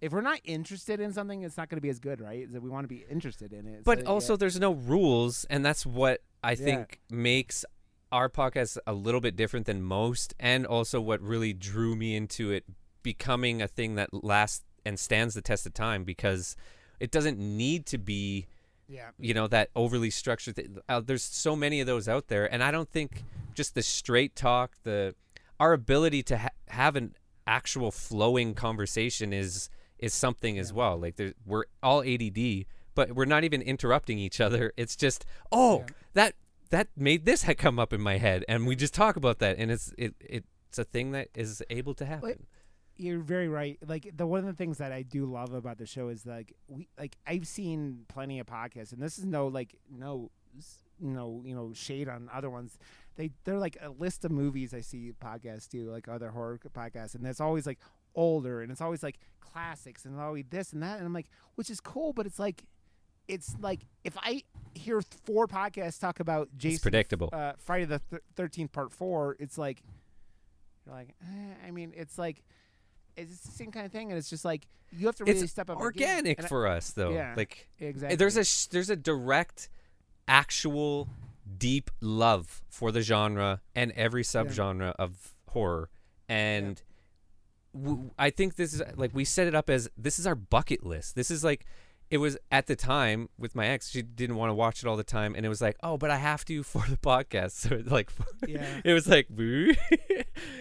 if we're not interested in something, it's not going to be as good, right? That we want to be interested in it. But so, also, yeah. there's no rules. And that's what I yeah. think makes our podcast a little bit different than most, and also what really drew me into it becoming a thing that lasts and stands the test of time, because it doesn't need to be, yeah. you know, that overly structured. Th- uh, there's so many of those out there, and I don't think just the straight talk, the our ability to ha- have an actual flowing conversation is is something yeah. as well. Like there, we're all A D D, but we're not even interrupting each other. It's just oh yeah. that. that made this come up in my head, and we just talk about that, and it's it it's a thing that is able to happen. You're very right. Like the one of the things that I do love about the show is like we like I've seen plenty of podcasts, and this is no like no no you know shade on other ones. They they're like a list of movies I see podcasts do, like other horror podcasts, and it's always like older, and it's always like classics, and always this and that, and I'm like, which is cool, but it's like. It's like if I hear four podcasts talk about Jason, predictable. Uh, Friday the thirteenth Part Four. It's like you're like, eh, I mean, it's like it's the same kind of thing, and it's just like you have to really it's step up. Organic again. for I, us, though. Yeah, like exactly. There's a there's a direct, actual, deep love for the genre and every subgenre yeah. of horror, and yeah. w- I think this is like we set it up as this is our bucket list. This is like. It was at the time with my ex, she didn't want to watch it all the time. And it was like, oh, but I have to for the podcast. So like, yeah. it was like, boo.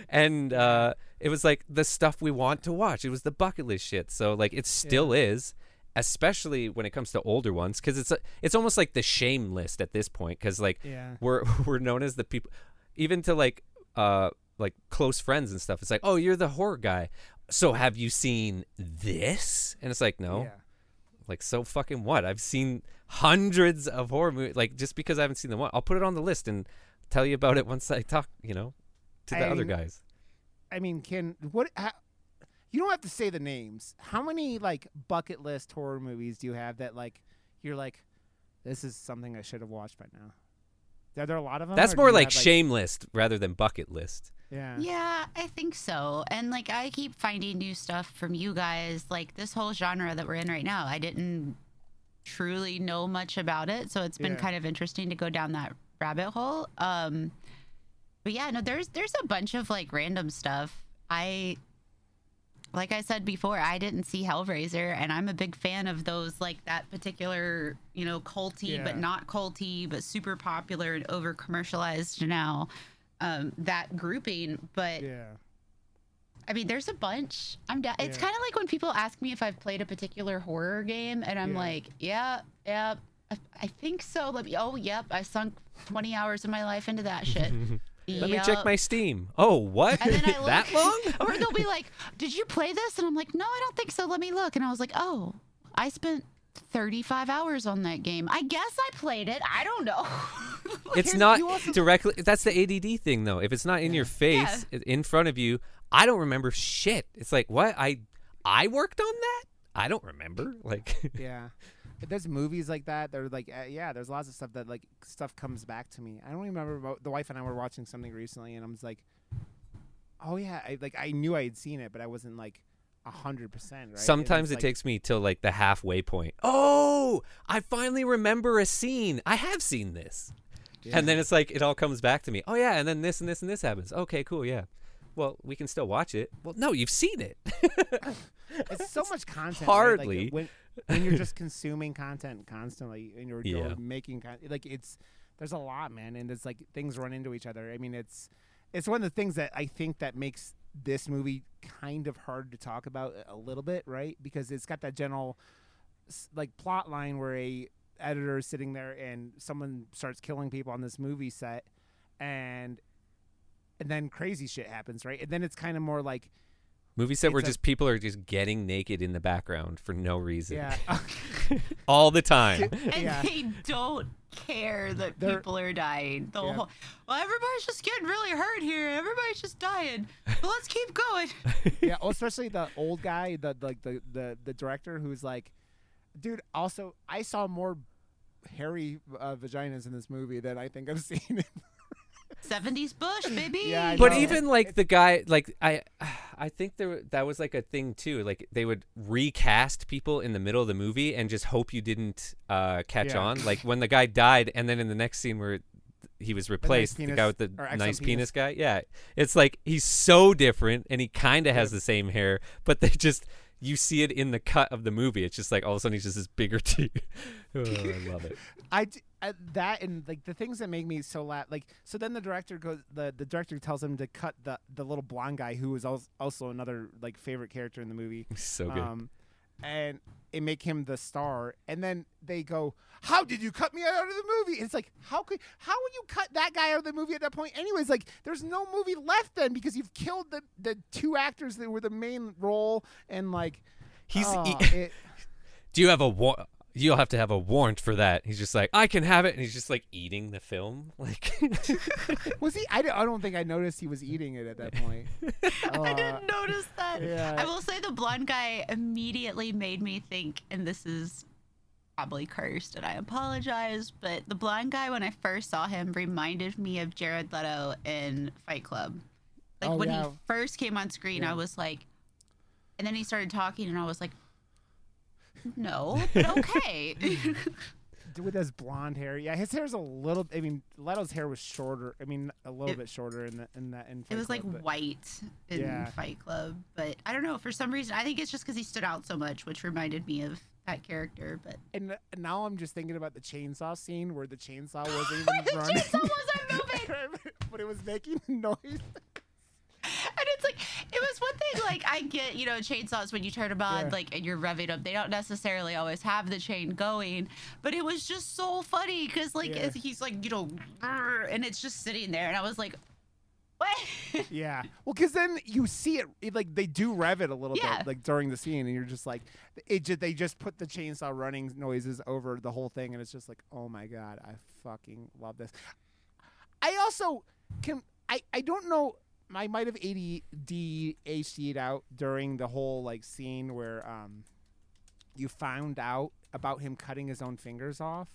and uh, it was like the stuff we want to watch. It was the bucket list shit. So like, it still yeah. is, especially when it comes to older ones. Cause it's, it's almost like the shame list at this point. Cause like yeah. we're, we're known as the people, even to like, uh, like close friends and stuff. It's like, oh, you're the horror guy. So have you seen this? And it's like, no. Yeah. Like, so fucking what? I've seen hundreds of horror movies. Like, just because I haven't seen them one, I'll put it on the list and tell you about it once I talk, you know, to the I other mean, guys. I mean, Ken, what? How, you don't have to say the names. How many, like, bucket list horror movies do you have that, like, you're like, this is something I should have watched by now? Are there a lot of them? That's more like, have, like shame list rather than bucket list. Yeah. Yeah, I think so. And like I keep finding new stuff from you guys. Like this whole genre that we're in right now, I didn't truly know much about it, so it's been yeah. kind of interesting to go down that rabbit hole. Um, but yeah, no, there's there's a bunch of like random stuff. I like I said before, I didn't see Hellraiser, and I'm a big fan of those like that particular, you know, culty yeah. but not culty, but super popular and over commercialized now. Um, that grouping, but yeah. I mean, there's a bunch. I'm da- It's yeah. kind of like when people ask me if I've played a particular horror game, and I'm yeah. like, yeah, yeah, I, I think so. Let me. Oh, yep, I sunk twenty hours of my life into that shit. Let yep. me check my Steam. Oh, what? And then I look, that long? Or they'll be like, did you play this? And I'm like, no, I don't think so. Let me look. And I was like, oh, I spent thirty-five hours on that game. I guess I played it. I don't know. It's not also- directly. That's the A D D thing, though. If it's not in yeah. your face, yeah. in front of you, I don't remember shit. It's like, what? I I worked on that? I don't remember. Like, yeah, but there's movies like that. They're like, uh, yeah, there's lots of stuff that like stuff comes back to me. I don't remember. About, the wife and I were watching something recently, and I was like, oh yeah, I, like I knew I had seen it, but I wasn't like a hundred percent. Right? Sometimes it, it like, takes me till like the halfway point. Oh, I finally remember a scene. I have seen this, yeah. And then it's like it all comes back to me. Oh yeah, and then this and this and this happens. Okay, cool, yeah. Well, we can still watch it. Well, no, you've seen it. It's so much content. Hardly. Right? Like, when, when you're just consuming content constantly and you're, yeah. you're making content, like it's, there's a lot, man. And it's like things run into each other. I mean, it's, it's one of the things that I think that makes this movie kind of hard to talk about a little bit, right? Because it's got that general like plot line where a editor is sitting there and someone starts killing people on this movie set and And then crazy shit happens, right? And then it's kind of more like... Movie set where like, just people are just getting naked in the background for no reason. Yeah. All the time. And yeah. they don't care that They're, people are dying. The yeah. whole, well, everybody's just getting really hurt here. Everybody's just dying. But let's keep going. Yeah, well, especially the old guy, the like the, the, the director who's like, dude, also, I saw more hairy uh, vaginas in this movie than I think I've seen in seventies bush, baby. Yeah, but even like the guy, like I, I think there that was like a thing too. Like they would recast people in the middle of the movie and just hope you didn't uh, catch yeah. on. Like when the guy died, and then in the next scene where he was replaced, the, nice penis, the guy with the nice penis. penis guy. Yeah, it's like he's so different, and he kind of has yeah. the same hair, but they just you see it in the cut of the movie. It's just like all of a sudden he's just this bigger dude. Oh, I love it. I. D- Uh, that and like the things that make me so laugh, like so then the director goes the, the director tells him to cut the, the little blonde guy who was also another like favorite character in the movie. So good. Um, and it make him the star, and then they go, "How did you cut me out of the movie?" And it's like, how could how would you cut that guy out of the movie at that point? Anyways, like there's no movie left then because you've killed the the two actors that were the main role, and like he's. Uh, he- it- Do you have a war? You'll have to have a warrant for that. He's just like, I can have it. And he's just like eating the film. Like, was he? I don't, I don't think I noticed he was eating it at that point. Uh, I didn't notice that. Yeah. I will say the blonde guy immediately made me think, and this is probably cursed and I apologize, but the blonde guy, when I first saw him, reminded me of Jared Leto in Fight Club. Like oh, when yeah. he first came on screen, yeah. I was like, and then he started talking and I was like, no, but okay. With his blonde hair, yeah, his hair's a little. I mean, Leto's hair was shorter. I mean, a little it, bit shorter in that. In that, in Fight it was Club, like but, white in yeah. Fight Club, but I don't know for some reason. I think it's just because he stood out so much, which reminded me of that character. But and now I'm just thinking about the chainsaw scene where the chainsaw wasn't even the running. The chainsaw wasn't moving, but it was making noise. And it's like, it was one thing, like, I get, you know, chainsaws when you turn them on, yeah. like, and you're revving them. They don't necessarily always have the chain going, but it was just so funny because, like, yeah. he's like, you know, and it's just sitting there. And I was like, what? Yeah. Well, because then you see it, it, like, they do rev it a little yeah. bit, like, during the scene. And you're just like, it. Just, they just put the chainsaw running noises over the whole thing. And it's just like, oh, my God, I fucking love this. I also can, I, I don't know. I might have A D H D'd out during the whole like scene where um, you found out about him cutting his own fingers off.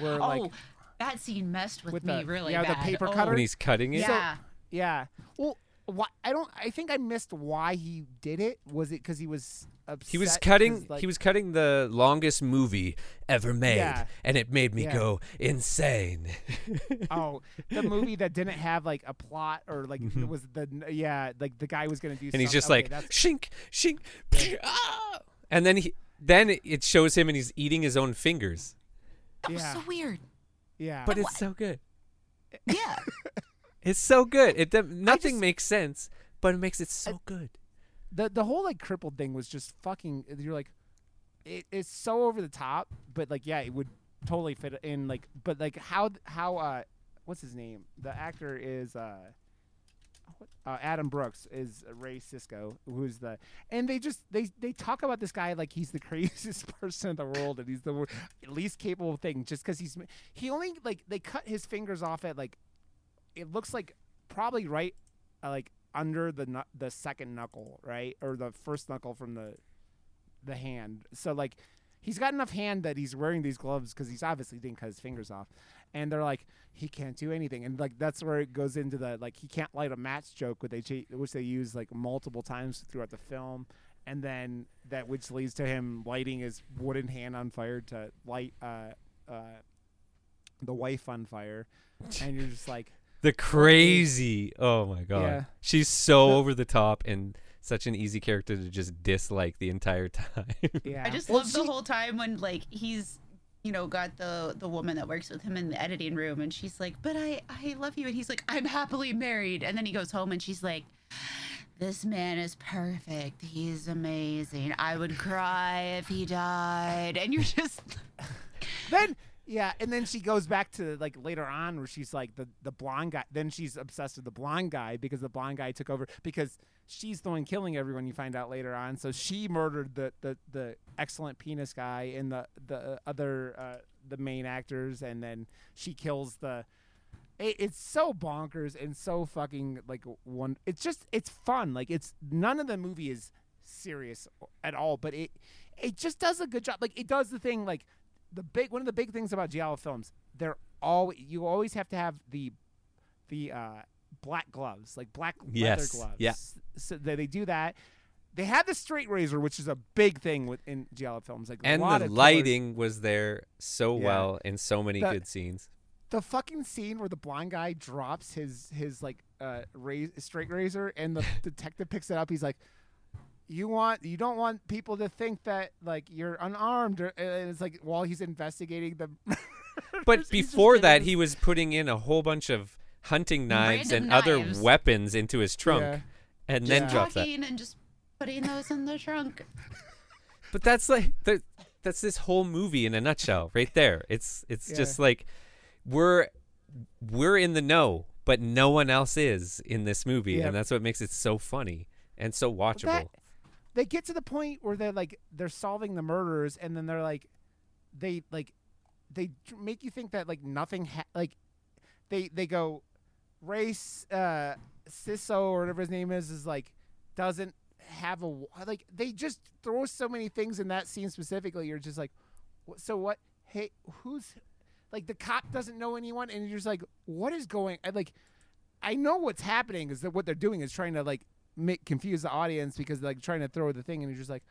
Where, oh, like, that scene messed with, with me the, really yeah, bad. Yeah, the paper oh. cutter. When he's cutting it. Yeah. So, yeah. Well, why, I don't. I think I missed why he did it. Was it because he was upset? He was cutting. Like, he was cutting the longest movie ever made, yeah. and it made me yeah. go insane. Oh, the movie that didn't have like a plot or like mm-hmm. it was the yeah like the guy was gonna do. And something. He's just okay, like that's... shink shink, yeah. ah! And then he then it shows him and he's eating his own fingers. That was yeah. so weird. Yeah, but, but it's so good. Yeah. It's so good. It nothing just, makes sense, but it makes it so I, good. The the whole like crippled thing was just fucking. You're like, it, it's so over the top, but like yeah, it would totally fit in. Like, but like how how uh, what's his name? The actor is uh, uh Adam Brooks is Ray Sisko, who's the and they just they they talk about this guy like he's the craziest person in the world and he's the least capable thing just because he's he only like they cut his fingers off at like. It looks like probably right, uh, like under the nu- the second knuckle, right, or the first knuckle from the the hand. So like he's got enough hand that he's wearing these gloves because he's obviously didn't cut his fingers off. And they're like, he can't do anything. And like that's where it goes into the like he can't light a match joke, which they which they use like multiple times throughout the film. And then that which leads to him lighting his wooden hand on fire to light uh, uh, the wife on fire. And you're just like. The crazy. Oh, my God. Yeah. She's so the, over the top and such an easy character to just dislike the entire time. Yeah, I just well, love she, the whole time when, like, he's, you know, got the, the woman that works with him in the editing room. And she's like, but I, I love you. And he's like, I'm happily married. And then he goes home and she's like. This man is perfect. He's amazing. I would cry if he died. And you're just then yeah, and then she goes back to like later on where she's like the, the blonde guy. Then she's obsessed with the blonde guy because the blonde guy took over because she's the one killing everyone, you find out later on. So she murdered the the, the excellent penis guy and the the other uh, the main actors, and then she kills the it's so bonkers and so fucking like one. It's just it's fun. Like it's none of the movie is serious at all, but it it just does a good job. Like it does the thing. Like the big one of the big things about Giallo films, they're all you always have to have the the uh, black gloves, like black yes. leather gloves. Yeah. So they, they do that. They had the straight razor, which is a big thing within Giallo films. Like and a lot the of lighting colors. Was there so yeah. well in so many the, good scenes. The fucking scene where the blind guy drops his his like uh raz- straight razor and the detective picks it up. He's like, "You want you don't want people to think that like you're unarmed," or, and it's like while he's investigating the. But before that, his... he was putting in a whole bunch of hunting knives Random and knives. other weapons into his trunk, yeah. and just then yeah. drops that. And just putting those in the trunk. But that's like that's this whole movie in a nutshell, right there. It's it's yeah. just like. We're we're in the know, but no one else is in this movie, yep. and that's what makes it so funny and so watchable. That, they get to the point where they're like they're solving the murders, and then they're like they like they make you think that like nothing ha- like they they go race uh, Sisso or whatever his name is is like doesn't have a like they just throw so many things in that scene specifically. You're just like, so what? Hey, who's like the cop doesn't know anyone, and you're just like, what is going? I like, I know what's happening is that what they're doing is trying to like make, confuse the audience because they're like trying to throw the thing, and you're just like,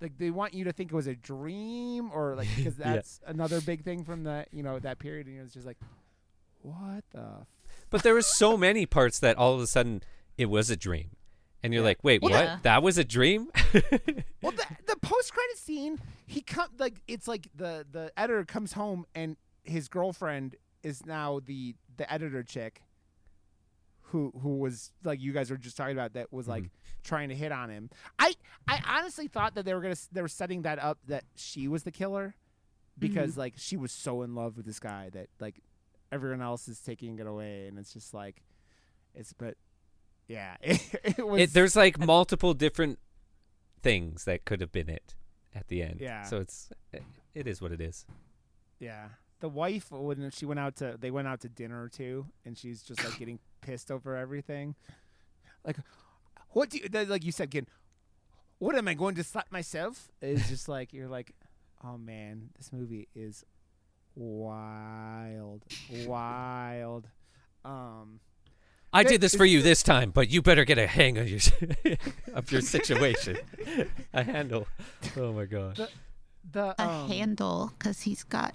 like they want you to think it was a dream or like because that's yeah. another big thing from the you know that period, and it's just like, what the? F-? But there was so many parts that all of a sudden it was a dream, and you're yeah. like, wait, yeah. what? That was a dream? Well, the, the post-credit scene, he come like it's like the the editor comes home and. His girlfriend is now the, the editor chick who who was like you guys were just talking about that was like mm-hmm. trying to hit on him. I I honestly thought that they were gonna they were setting that up that she was the killer because mm-hmm. like she was so in love with this guy that like everyone else is taking it away, and it's just like it's but yeah it, it was it, there's like multiple different things that could have been it at the end. Yeah. So it's it, it is what it is. Yeah. The wife, when she went out to, they went out to dinner too, and she's just like getting pissed over everything. Like, what do you, like you said, kid, what am I going to slap myself? It's just like, you're like, oh man, this movie is wild, wild. Um, I did this for you this time, but you better get a hang of your, of your situation. A handle. Oh my gosh. The, the, a um, handle, because he's got.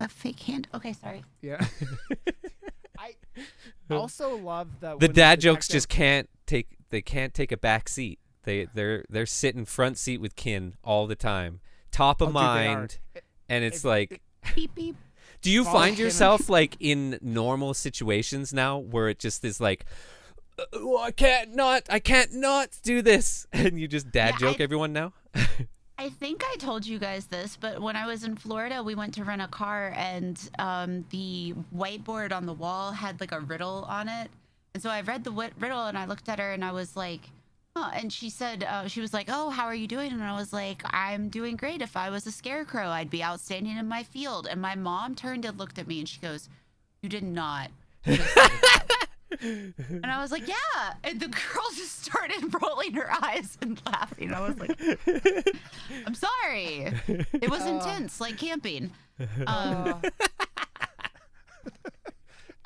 A fake hand. Okay, sorry. Yeah. I also love the the dad jokes just can't take they can't take a back seat. They they're they're sitting front seat with Kin all the time, top of mind, and it's like. Beep beep. Do you find yourself like in normal situations now where it just is like, oh, I can't not I can't not do this, and you just dad joke everyone now? I think I told you guys this, but when I was in Florida, we went to rent a car, and um, the whiteboard on the wall had like a riddle on it. And so I read the wit- riddle, and I looked at her, and I was like, oh, and she said, uh, she was like, oh, how are you doing? And I was like, I'm doing great. If I was a scarecrow, I'd be out standing in my field. And my mom turned and looked at me, and she goes, you did not. And I was like, yeah. And the girl just started rolling her eyes and laughing. I was like, I'm sorry. It was uh, intense, like camping. Uh,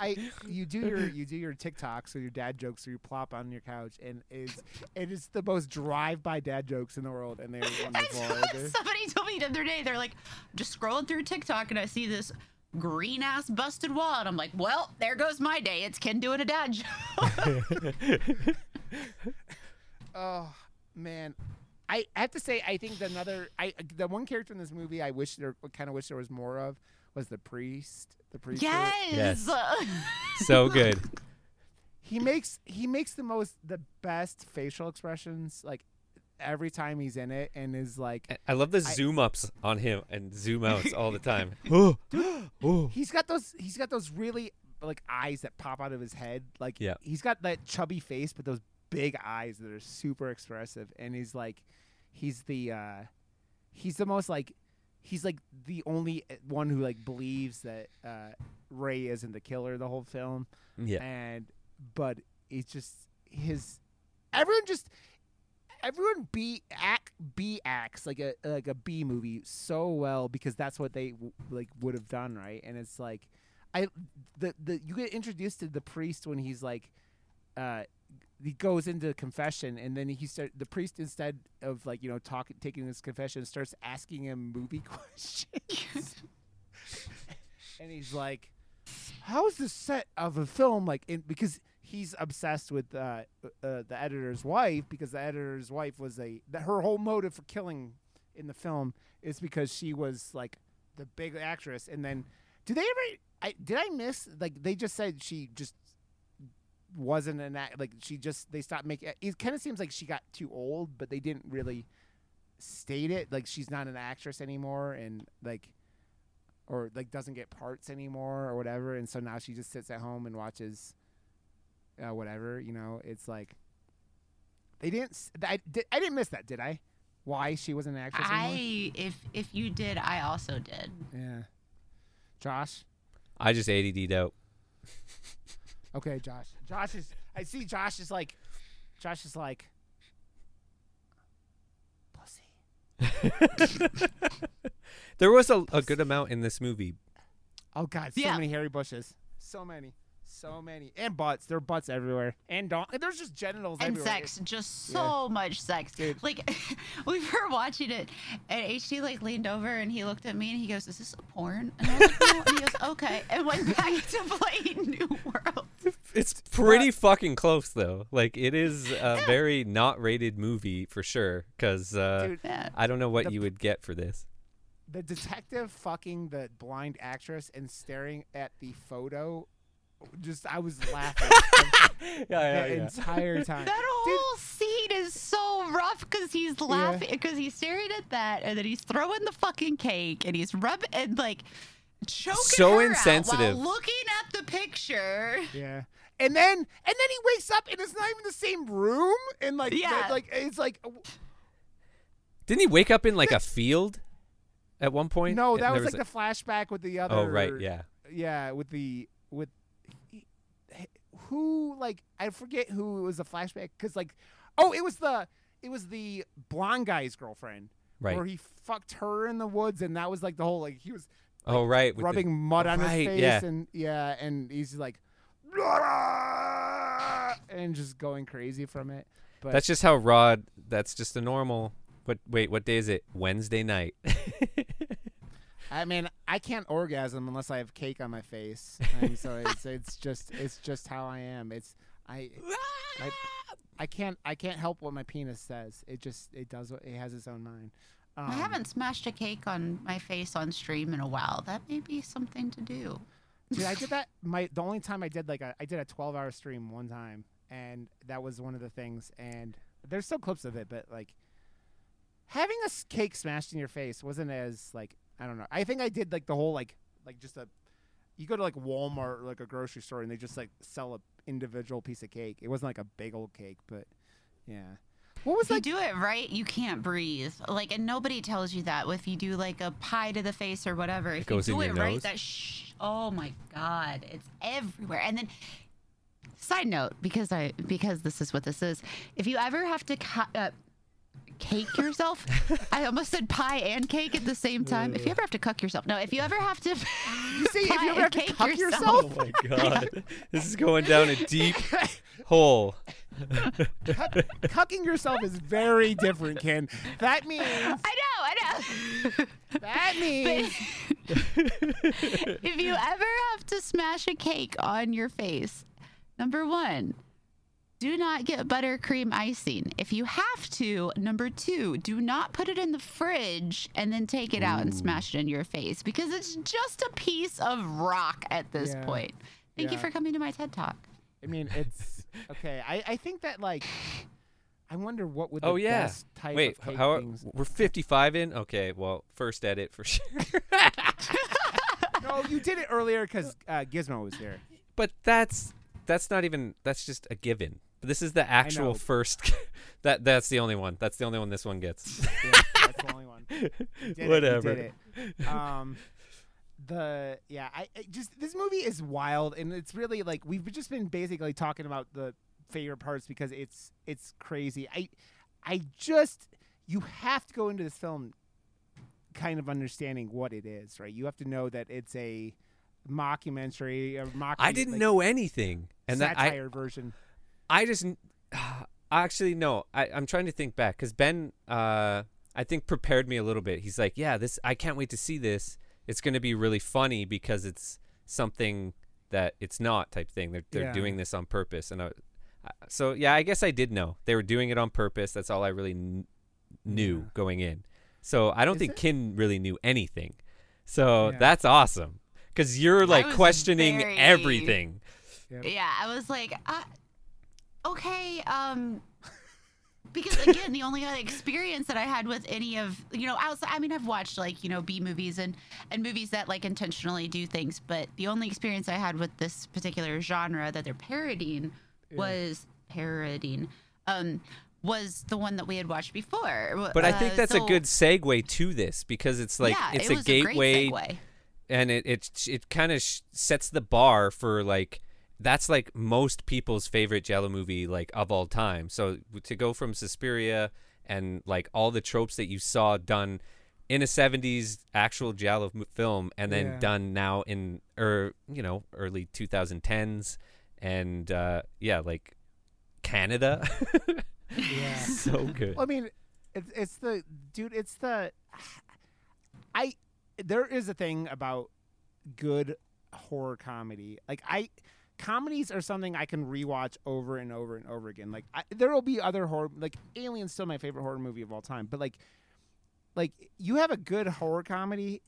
I you do your you do your TikToks or your dad jokes or you plop on your couch, and it's it is the most drive-by dad jokes in the world, and they're wonderful. Somebody told me the other day, they're like, just scrolling through TikTok and I see this green ass busted wall, and I'm like, well, there goes my day. It's Ken doing a dad joke. Oh man, I have to say, I think the another I the one character in this movie I wish there kind of wish there was more of was the priest. The priest. Yes. yes. So good. He makes he makes the most the best facial expressions like every time he's in it, and is like, I love the I, zoom ups on him and zoom outs all the time. Dude, he's got those he's got those really like eyes that pop out of his head. Like yeah. He's got that chubby face, but those big eyes that are super expressive, and he's like he's the uh, he's the most like he's like the only one who like believes that uh, Ray isn't the killer the whole film. Yeah. And but it's just his everyone just Everyone B act B acts like a like a B movie so well, because that's what they w- like would have done, right? And it's like, I the the you get introduced to the priest when he's like, uh, he goes into confession, and then he start the priest instead of like you know talking taking his confession starts asking him movie questions, and he's like, how is the set of a film like in because. He's obsessed with uh, uh, the editor's wife, because the editor's wife was a – her whole motive for killing in the film is because she was, like, the big actress. And then – did they ever – I did I miss – like, they just said she just wasn't an – like, she just – they stopped making – it kind of seems like she got too old, but they didn't really state it. Like, she's not an actress anymore, and, like – or, like, doesn't get parts anymore or whatever. And so now she just sits at home and watches – Uh, whatever, you know, it's like they didn't. I, did, I didn't miss that, did I? Why she wasn't an actress I, anymore? If if you did, I also did. Yeah, Josh. I just A D D'd out. Okay, Josh. Josh is. I see. Josh is like. Josh is like. Pussy. There was a, a good amount in this movie. Oh God! So yeah. many hairy bushes. So many. So many. And butts. There are butts everywhere. And don- there's just genitals and everywhere. And sex. Just so yeah. much sex. Dude. Like, we were watching it, and H D, like, leaned over, and he looked at me, and he goes, is this a porn? And I was like, no. And he goes, okay. And went back to playing New World. It's pretty uh, fucking close, though. Like, it is a very not rated movie, for sure, because uh, I don't know what the- you would get for this. The detective fucking the blind actress and staring at the photo Just I was laughing yeah, yeah, the yeah. entire time. That whole Dude. scene is so rough because he's laughing because yeah. he's staring at that, and then he's throwing the fucking cake, and he's rubbing and like choking so her insensitive. out while looking at the picture. Yeah, and then and then he wakes up and it's not even the same room, and like yeah. the, like it's like. Didn't he wake up in like a field at one point? No, that was like a... the flashback with the other. Oh right, yeah, yeah, with the with. Who like I forget who it was a flashback because like oh it was the it was the blonde guy's girlfriend right where he fucked her in the woods, and that was like the whole like he was like, oh right rubbing the, mud on right, his face yeah. and yeah and he's like and just going crazy from it. But that's just how Rod. That's just a normal. But wait, what day is it? Wednesday night. I mean, I can't orgasm unless I have cake on my face. And so it's it's just it's just how I am. It's I, I I can't I can't help what my penis says. It just it does it has its own mind. Um, I haven't smashed a cake on my face on stream in a while. That may be something to do. Dude, I did that. My the only time I did like a, I did a twelve-hour stream one time, and that was one of the things. And there's still clips of it, but like having a cake smashed in your face wasn't as like. I don't know. I think I did like the whole like like just a you go to like Walmart or like a grocery store and they just like sell a individual piece of cake. It wasn't like a big old cake, but yeah. What was if like- you do it right, you can't breathe. Like and nobody tells you that if you do like a pie to the face or whatever. If it goes you do in your it nose. right, that sh- oh my God, it's everywhere. And then side note, because I because this is what this is. If you ever have to ca- uh, cake yourself, I almost said pie and cake at the same time. If you ever have to cuck yourself, no. If you ever have to, you say if you ever have to cuck yourself. Oh my god, this is going down a deep hole. Cuck, cucking yourself is very different, Ken. That means I know, I know. That means if you ever have to smash a cake on your face, number one, do not get buttercream icing. If you have to, number two, do not put it in the fridge and then take it Ooh. out and smash it in your face, because it's just a piece of rock at this yeah. point. Thank yeah. you for coming to my TED Talk. I mean, it's okay. I, I think that, like, I wonder what would the oh, yeah. best type Wait, of cake how are, things... We're fifty-five in? Okay, well, first edit for sure. No, you did it earlier because uh, Gizmo was there. But that's that's not even – that's just a given. This is the actual first – That that's the only one. That's the only one this one gets. Yeah, that's the only one. Did Whatever. It, did it. Um The yeah, I, I just this movie is wild, and it's really like we've just been basically talking about the favorite parts because it's it's crazy. I I just you have to go into this film kind of understanding what it is, right? You have to know that it's a mockumentary. A mockumentary I didn't like, know anything, and that satire version. I just actually no. I, I'm trying to think back because Ben, uh, I think prepared me a little bit. He's like, yeah, this I can't wait to see this. It's going to be really funny because it's something that it's not type thing. They're they're yeah. doing this on purpose, and I, I, so yeah, I guess I did know they were doing it on purpose. That's all I really kn- knew yeah. going in. So I don't Is think it? Kin really knew anything. So yeah. that's awesome because you're like questioning very... everything. Yep. Yeah, I was like, uh, okay, um. Because, again, the only experience that I had with any of, you know, outside, I mean, I've watched, like, you know, B movies and, and movies that, like, intentionally do things. But the only experience I had with this particular genre that they're parodying yeah. was parodying um, was the one that we had watched before. But uh, I think that's so, a good segue to this because it's like yeah, it's it a gateway a great segue. And it, it, it kind of sh- sets the bar for, like. That's like most people's favorite Giallo movie like of all time. So to go from Suspiria and like all the tropes that you saw done in a seventies actual Giallo film and then yeah. done now in or you know early twenty tens and uh, yeah like Canada. yeah. So good. Well, I mean it's it's the dude it's the I there is a thing about good horror comedy. Like I Comedies are something I can rewatch over and over and over again. Like I, there will be other horror, like Alien's still my favorite horror movie of all time. But like, like you have a good horror comedy,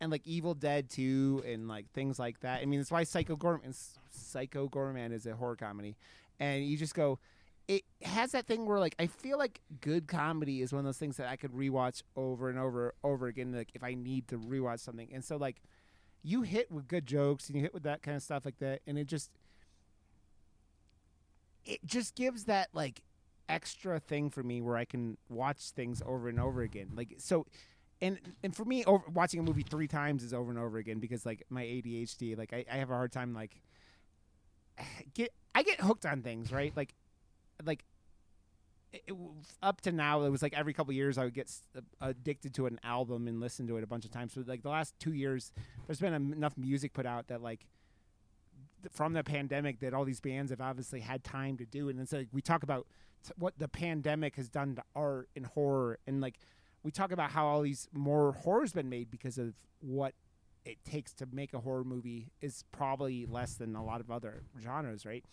and like Evil Dead two and like things like that. I mean, that's why Psycho Goreman, Psycho Goreman is a horror comedy, and you just go. It has that thing where like I feel like good comedy is one of those things that I could rewatch over and over over again. Like if I need to rewatch something, and so like. You hit with good jokes and you hit with that kind of stuff like that, and it just it just gives that like extra thing for me where I can watch things over and over again. Like so, and and for me, over, watching a movie three times is over and over again because like my A D H D, like I, I have a hard time like get I get hooked on things, right? Like like it, it, up to now, it was like every couple of years I would get addicted to an album and listen to it a bunch of times. So like the last two years, there's been enough music put out that like th- from the pandemic that all these bands have obviously had time to do. And it's like we talk about t- what the pandemic has done to art and horror, and like we talk about how all these more horror's been made because of what it takes to make a horror movie is probably less than a lot of other genres, right?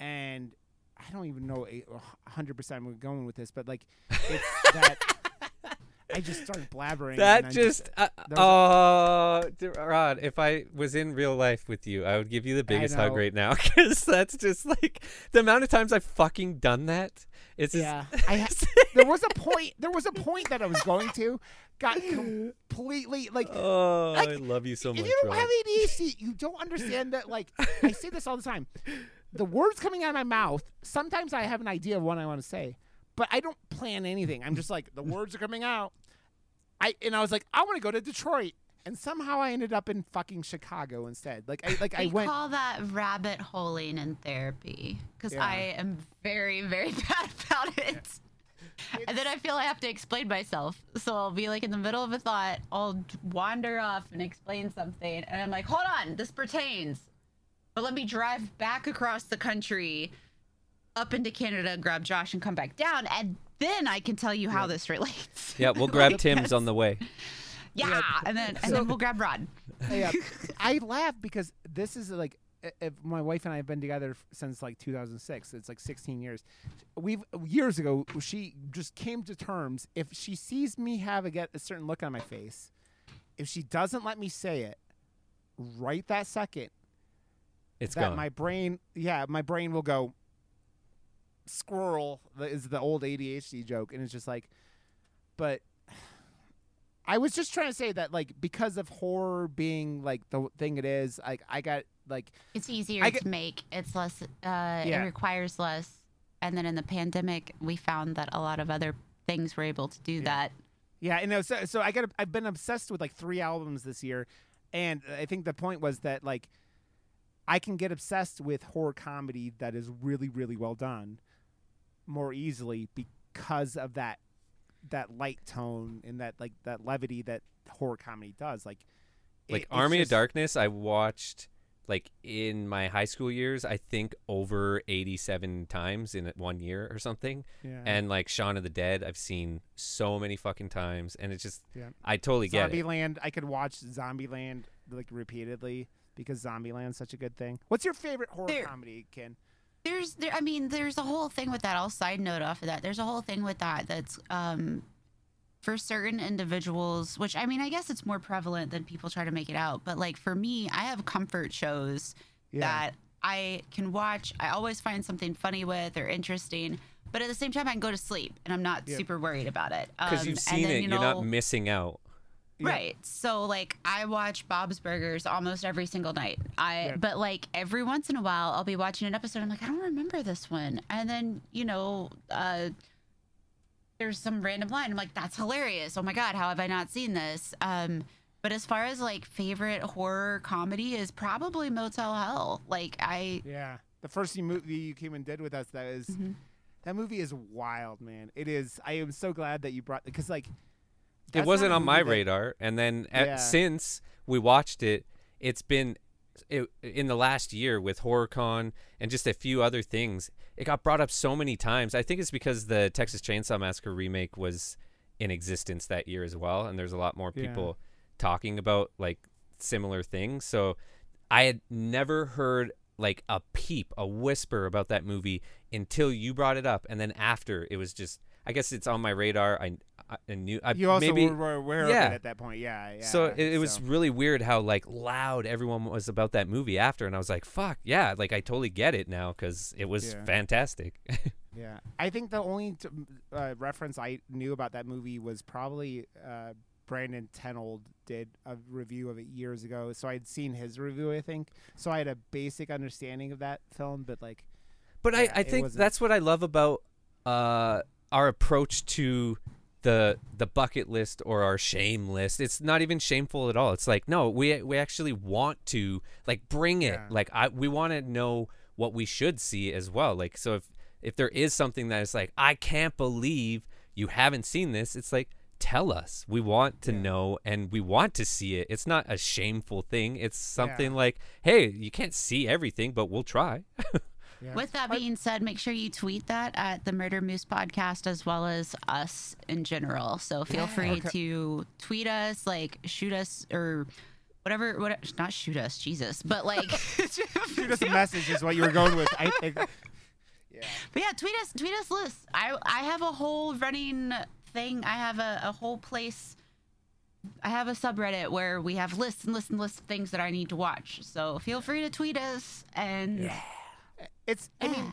And I don't even know one hundred percent we're going with this, but like it's that I just started blabbering. That and just, just uh, oh, Rod, if I was in real life with you, I would give you the biggest hug right now because that's just like the amount of times I've fucking done that. It's yeah. Just, I ha- there was a point. There was a point that I was going to got completely like. Oh, like, I love you so much. If you don't Rod. have A D H D, you don't understand that. Like I say this all the time. The words coming out of my mouth, sometimes I have an idea of what I want to say, but I don't plan anything. I'm just like, the words are coming out. I And I was like, I want to go to Detroit. And somehow I ended up in fucking Chicago instead. Like I like they I went. Call that rabbit holing in therapy, because yeah. I am very very bad about it. Yeah. And then I feel I have to explain myself. So I'll be like in the middle of a thought, I'll wander off and explain something, and I'm like, hold on, this pertains. But let me drive back across the country, up into Canada, grab Josh, and come back down, and then I can tell you how yeah. this relates. Yeah, we'll grab like Tim's this. on the way. Yeah, yeah, and then and so, then we'll grab Rod. Yeah, I laugh because this is like, if my wife and I have been together since like two thousand six. It's like sixteen years. We've years ago she just came to terms. If she sees me have a get a certain look on my face, if she doesn't let me say it right that second, it's that gone. My brain, yeah, my brain will go squirrel. Is the old A D H D joke, and it's just like, but. I was just trying to say that, like, because of horror being like the thing it is, like I got like it's easier get, to make. It's less. Uh, yeah. It requires less. And then in the pandemic, we found that a lot of other things were able to do yeah. that. Yeah, and was, so, so I got. I've been obsessed with like three albums this year, and I think the point was that like I can get obsessed with horror comedy that is really, really well done more easily because of that. that light tone and that like that levity that horror comedy does, like it, like Army just... of Darkness I watched like in my high school years I think over eighty-seven times in one year or something, yeah. and like Shaun of the Dead I've seen so many fucking times, and it's just yeah. I totally get it. Zombieland, I could watch Zombieland like repeatedly because Zombieland's such a good thing. What's your favorite horror there. comedy, Ken? There's, there, I mean, there's a whole thing with that. I'll side note off of that. There's a whole thing with that that's um, for certain individuals, which, I mean, I guess it's more prevalent than people try to make it out. But, like, for me, I have comfort shows yeah. that I can watch. I always find something funny with or interesting. But at the same time, I can go to sleep, and I'm not yeah. super worried about it. Because um, you've seen then, it. You know, you're not missing out. Right. Yeah. So like I watch Bob's Burgers almost every single night. I yeah. but like every once in a while I'll be watching an episode. I'm like, I don't remember this one. And then, you know, uh, there's some random line. I'm like, that's hilarious. Oh, my God. How have I not seen this? Um, but as far as like favorite horror comedy is probably Motel Hell. Like I. Yeah. The first movie you came and did with us, that is mm-hmm. that movie is wild, man. It is. I am so glad that you brought because like. That's it wasn't on my that, radar, and then at, yeah. since we watched it, it's been it, in the last year with HorrorCon and just a few other things. It got brought up so many times. I think it's because the Texas Chainsaw Massacre remake was in existence that year as well, and there's a lot more people yeah. talking about like similar things. So I had never heard like a peep, a whisper about that movie until you brought it up, and then after it was just. I guess it's on my radar. I. I knew, I, you also maybe, were aware yeah. of it at that point, yeah. yeah so it, it was so. really weird how like loud everyone was about that movie after, and I was like, "Fuck yeah!" Like I totally get it now because it was yeah. fantastic. yeah, I think the only t- uh, reference I knew about that movie was probably uh, Brandon Tenold did a review of it years ago, so I'd seen his review, I think. So I had a basic understanding of that film, but like, but yeah, I, I think that's what I love about uh, our approach to. the the bucket list or our shame list. It's not even shameful at all. It's like, no, we we actually want to like bring it. Yeah. Like I we want to know what we should see as well. Like so if if there is something that is like, I can't believe you haven't seen this, it's like, tell us. We want to yeah. know and we want to see it. It's not a shameful thing. It's something yeah. like, hey, you can't see everything, but we'll try. Yeah. With that being said, make sure you tweet that at the Murder Moose podcast as well as us in general. So feel yeah. free okay. to tweet us, like shoot us or whatever. What, not shoot us, Jesus, but like shoot us a message is what you were going with. I think. Yeah. But yeah, tweet us, tweet us lists. I I have a whole running thing. I have a, a whole place. I have a subreddit where we have lists and lists and lists of things that I need to watch. So feel free to tweet us and. Yeah. It's, I mean,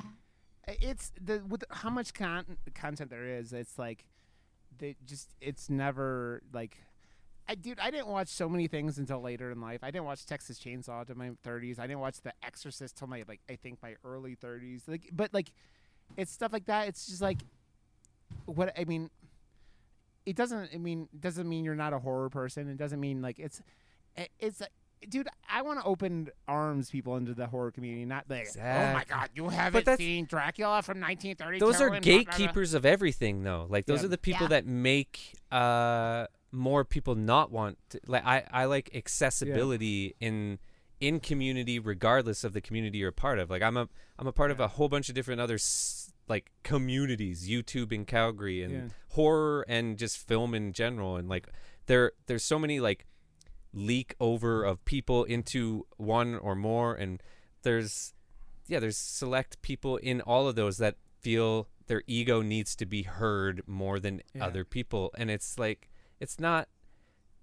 it's the with how much con- content there is. It's like, they just, it's never like, I dude, I didn't watch so many things until later in life. I didn't watch Texas Chainsaw till my thirties. I didn't watch The Exorcist till my like, I think my early thirties. Like, but like, it's stuff like that. It's just like, what I mean, it doesn't. I mean, it doesn't mean you're not a horror person. It doesn't mean like it's, it's. Dude, I want to open arms people into the horror community, not like, exactly. oh my God, you haven't seen Dracula from nineteen thirty-two. Those are gatekeepers blah, blah, blah. of everything, though. Like, those yeah. are the people yeah. that make uh, more people not want to, like, I, I like accessibility yeah. in in community, regardless of the community you're a part of. Like, I'm a I'm a part yeah. of a whole bunch of different other s- like communities, YouTube in Calgary, and yeah. horror and just film in general, and like there there's so many like. leak over of people into one or more, and there's yeah there's select people in all of those that feel their ego needs to be heard more than yeah. other people, and it's like, it's not,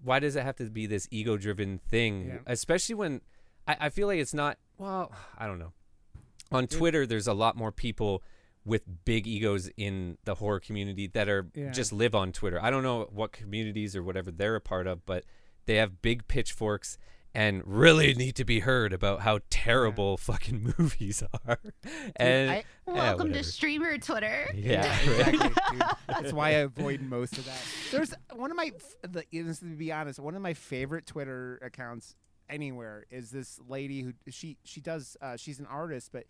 why does it have to be this ego driven thing? yeah. Especially when I, I feel like it's not, well, I don't know, on Twitter there's a lot more people with big egos in the horror community that are yeah. just live on Twitter. I don't know what communities or whatever they're a part of, but they have big pitchforks and really need to be heard about how terrible yeah. fucking movies are. And I, welcome yeah, to streamer Twitter. Yeah, exactly. Dude, that's why I avoid most of that. There's one of my, the, this, to be honest, one of my favorite Twitter accounts anywhere is this lady who she she does. Uh, she's an artist, but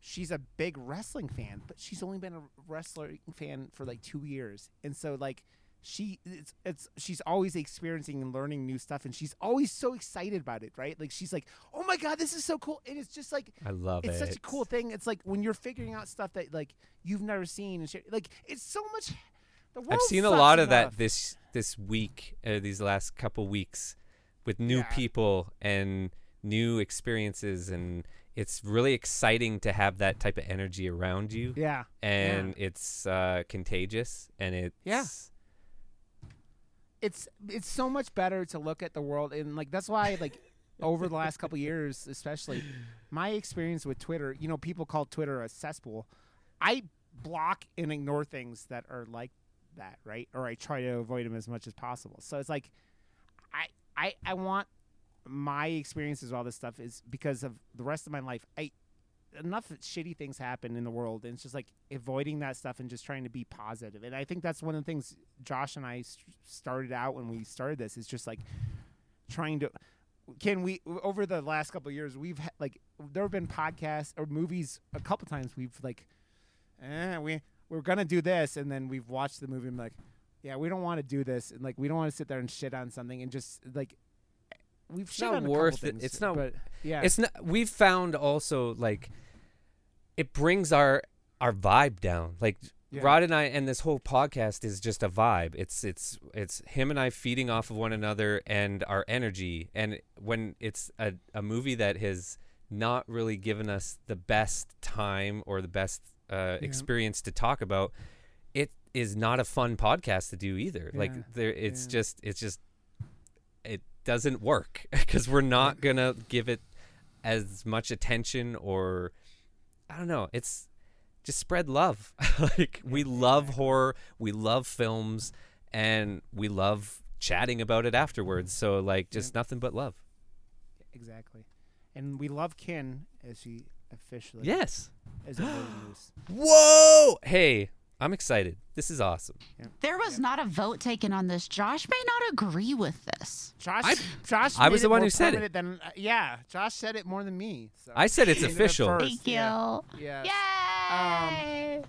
she's a big wrestling fan. But she's only been a wrestling fan for like two years, and so like. She it's it's she's always experiencing and learning new stuff, and she's always so excited about it, right? Like, she's like, oh my God, this is so cool. And it's just like, I love it's it. It's such a cool thing. It's like when you're figuring out stuff that like you've never seen and shit. Like, it's so much. The world I've seen a lot enough. of that this this week, uh, these last couple weeks, with new yeah. people and new experiences, and it's really exciting to have that type of energy around you. Yeah, and yeah. it's uh, contagious, and it's yeah. It's it's so much better to look at the world, and like that's why like over the last couple of years, especially my experience with Twitter, you know, people call Twitter a cesspool. I block and ignore things that are like that, right? Or I try to avoid them as much as possible. So it's like I I, I want my experiences with all this stuff is because of the rest of my life. I enough shitty things happen in the world, and it's just like avoiding that stuff and just trying to be positive. And I think that's one of the things Josh and I st- started out when we started this, is just like trying to, can we, over the last couple of years, we've ha- like, there have been podcasts or movies a couple times we've like, eh, we, we're going to do this. And then we've watched the movie and like, yeah, we don't want to do this. And like, we don't want to sit there and shit on something, and just like, we've it's not worth it. Things, it's not, but, yeah, it's not, we've found also like, it brings our our vibe down. Like yeah. Rod and I, and this whole podcast is just a vibe. It's it's it's him and I feeding off of one another and our energy. And when it's a, a movie that has not really given us the best time or the best uh, yeah. experience to talk about, it is not a fun podcast to do either. Yeah. Like there, it's yeah. just it's just it doesn't work because we're not gonna give it as much attention, or. I don't know. It's just spread love. Like we love horror, we love films, and we love chatting about it afterwards. So like, just yeah. nothing but love. Exactly, and we love Kin as she officially yes as a voting moose. Whoa! Hey, I'm excited. This is awesome. Yeah. There was yeah. not a vote taken on this. Josh may not agree with this. Josh, I, Josh, I was the one who said it. Than, uh, yeah, Josh said it more than me. So. I said it's official. First, Thank yeah. you. Yeah. Yes. Yay! Um,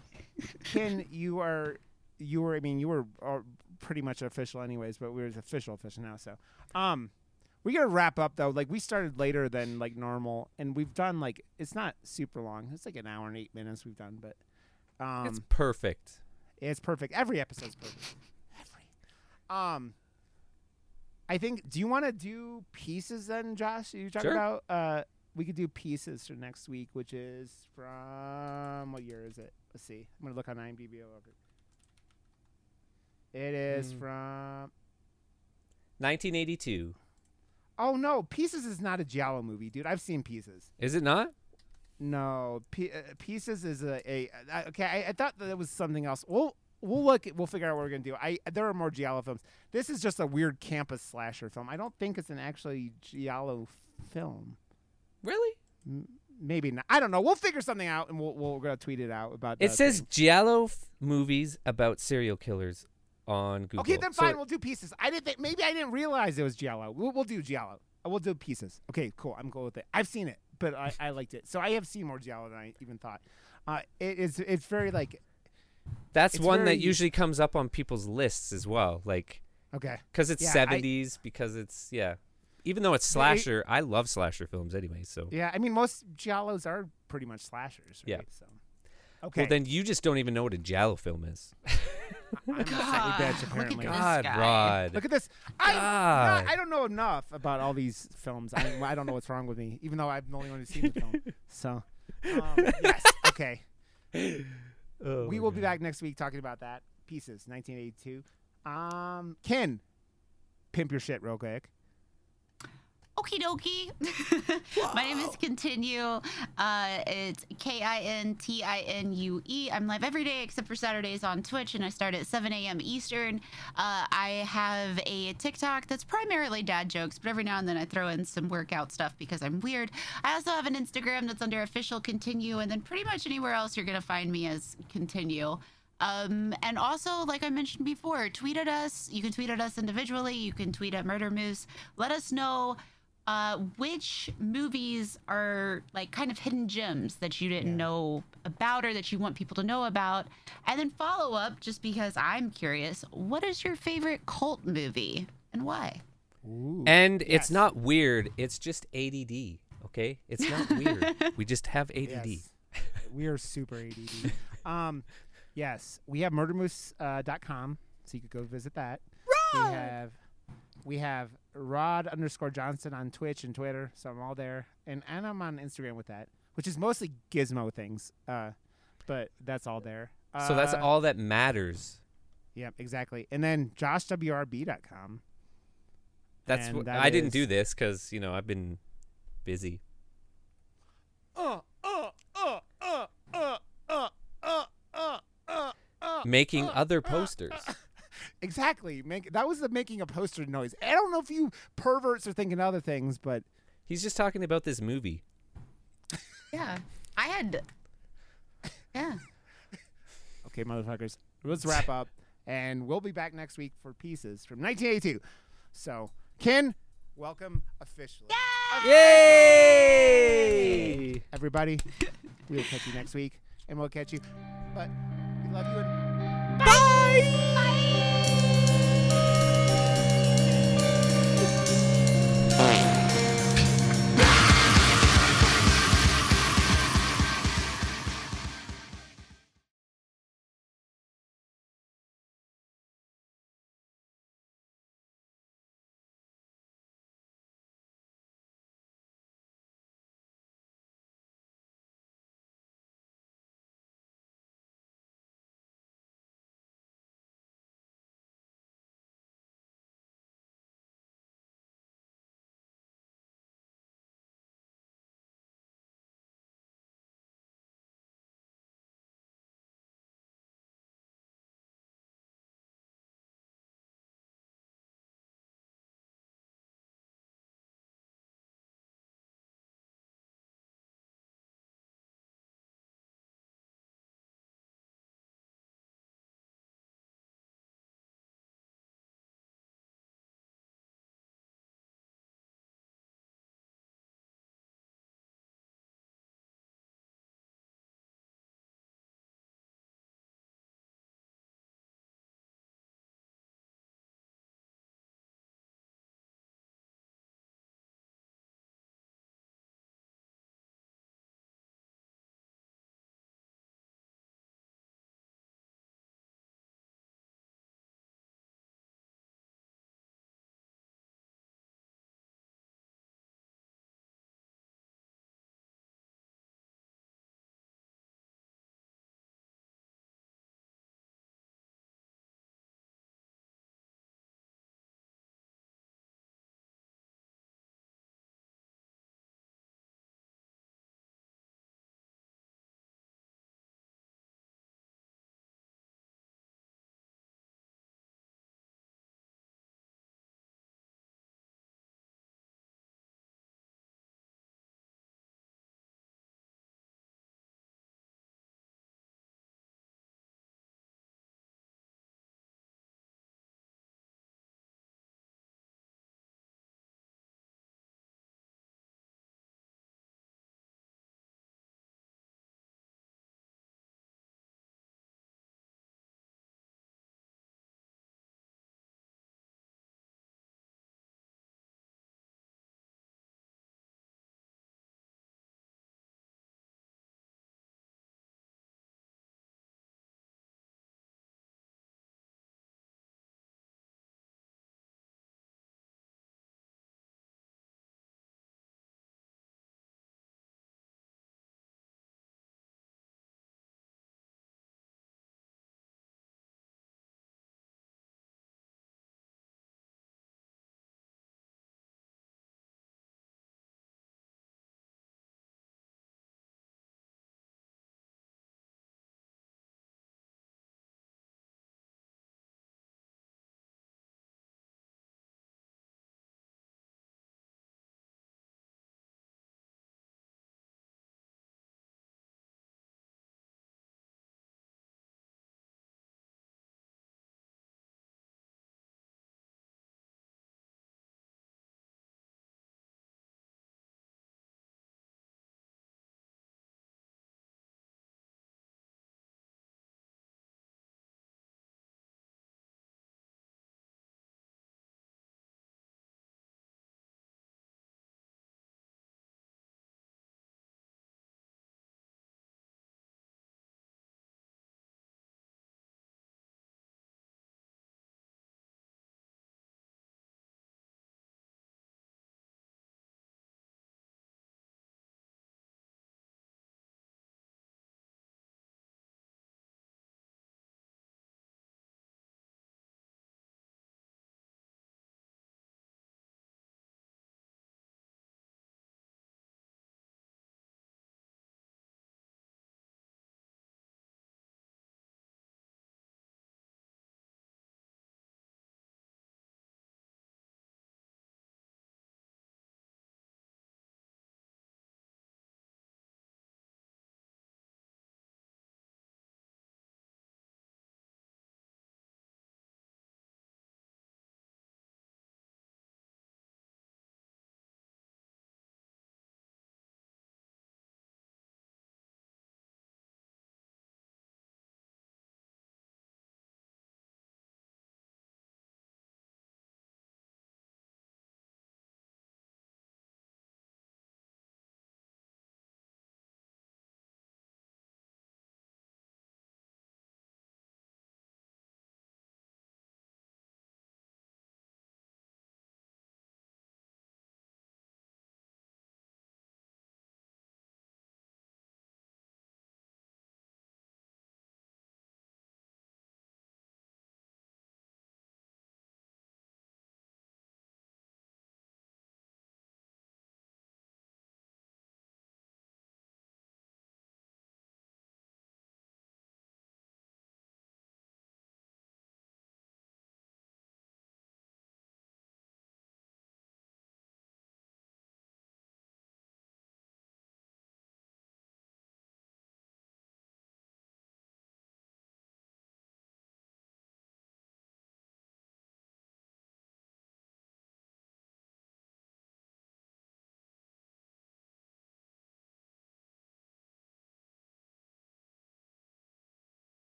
Ken, you are, you were. I mean, you were are pretty much official, anyways. But we're official, official now. So, um, we gotta wrap up though. Like we started later than like normal, and we've done like it's not super long. It's like an hour and eight minutes we've done, but. Um, it's perfect. It's perfect. Every episode's perfect. Every. Um. I think. Do you want to do pieces then, Josh? You talk sure. about. Uh, we could do pieces for next week, which is from what year is it? Let's see. I'm gonna look on IMDb. It is mm. from nineteen eighty-two. Oh no, Pieces is not a Giallo movie, dude. I've seen Pieces. Is it not? No, P- uh, Pieces is a, a uh, okay. I, I thought that it was something else. We'll we'll look. We'll figure out what we're gonna do. I there are more Giallo films. This is just a weird campus slasher film. I don't think it's an actually Giallo film. Really? M- maybe not. I don't know. We'll figure something out, and we'll we'll we're gonna tweet it out about. It says thing. Giallo f- movies about serial killers on Google. Okay, then fine. So, we'll do Pieces. I didn't think, maybe I didn't realize it was Giallo. We'll, we'll do Giallo. We'll do Pieces. Okay, cool. I'm cool with it. I've seen it, but I, I liked it. So I have seen more Giallo than I even thought. Uh, it is. It's very like. That's one very, that usually comes up on people's lists as well. Like. Okay. Because it's yeah, seventies. I, because it's yeah. Even though it's slasher, I, I love slasher films anyway. So yeah, I mean, most giallos are pretty much slashers, right? Yeah. So, okay. Well, then you just don't even know what a giallo film is. I'm God, bitch, apparently. Look at God, this Rod. Look at this. I I don't know enough about all these films. I I don't know what's wrong with me, even though I'm the only one who's seen the film. So um, yes, okay. Oh, we will God. be back next week talking about that. Pieces, nineteen eighty-two. Um, Ken, pimp your shit real quick. Okie dokie. My name is Kintinue. Uh, it's K I N T I N U E. I'm live every day except for Saturdays on Twitch, and I start at seven a.m. Eastern. Uh, I have a TikTok that's primarily dad jokes, but every now and then I throw in some workout stuff because I'm weird. I also have an Instagram that's under official Kintinue, and then pretty much anywhere else you're going to find me as Kintinue. Um, and also, like I mentioned before, tweet at us. You can tweet at us individually. You can tweet at Murder Moose. Let us know Uh, which movies are like kind of hidden gems that you didn't yeah. know about or that you want people to know about, and then follow up, just because I'm curious, what is your favorite cult movie and why? Ooh. And yes. It's not weird. It's just A D D. Okay, it's not weird. We just have A D D. Yes. We are super A D D. um, yes, we have murder moose dot com, uh, so you could go visit that. Right. We have. We have Rod underscore Johnson on Twitch and Twitter, so I'm all there. And, and I'm on Instagram with that, which is mostly Gizmo things, uh, but that's all there. Uh, so that's all that matters. Yeah, exactly. And then josh w r b dot com. That's what, that I is, didn't do this because, you know, I've been busy. Uh, uh, uh, uh, uh, uh, uh, uh, uh, uh, Making uh, other posters. Uh, uh. Exactly. Make that was the making a poster noise. I don't know if you perverts are thinking other things, but he's just talking about this movie. Yeah, I had. Yeah. Okay, motherfuckers. Let's wrap up, and we'll be back next week for Pieces from nineteen eighty-two. So, Ken, welcome officially. Yay! Yay! Yay! Everybody, we'll catch you next week, and we'll catch you. But we love you. And- Bye. Bye!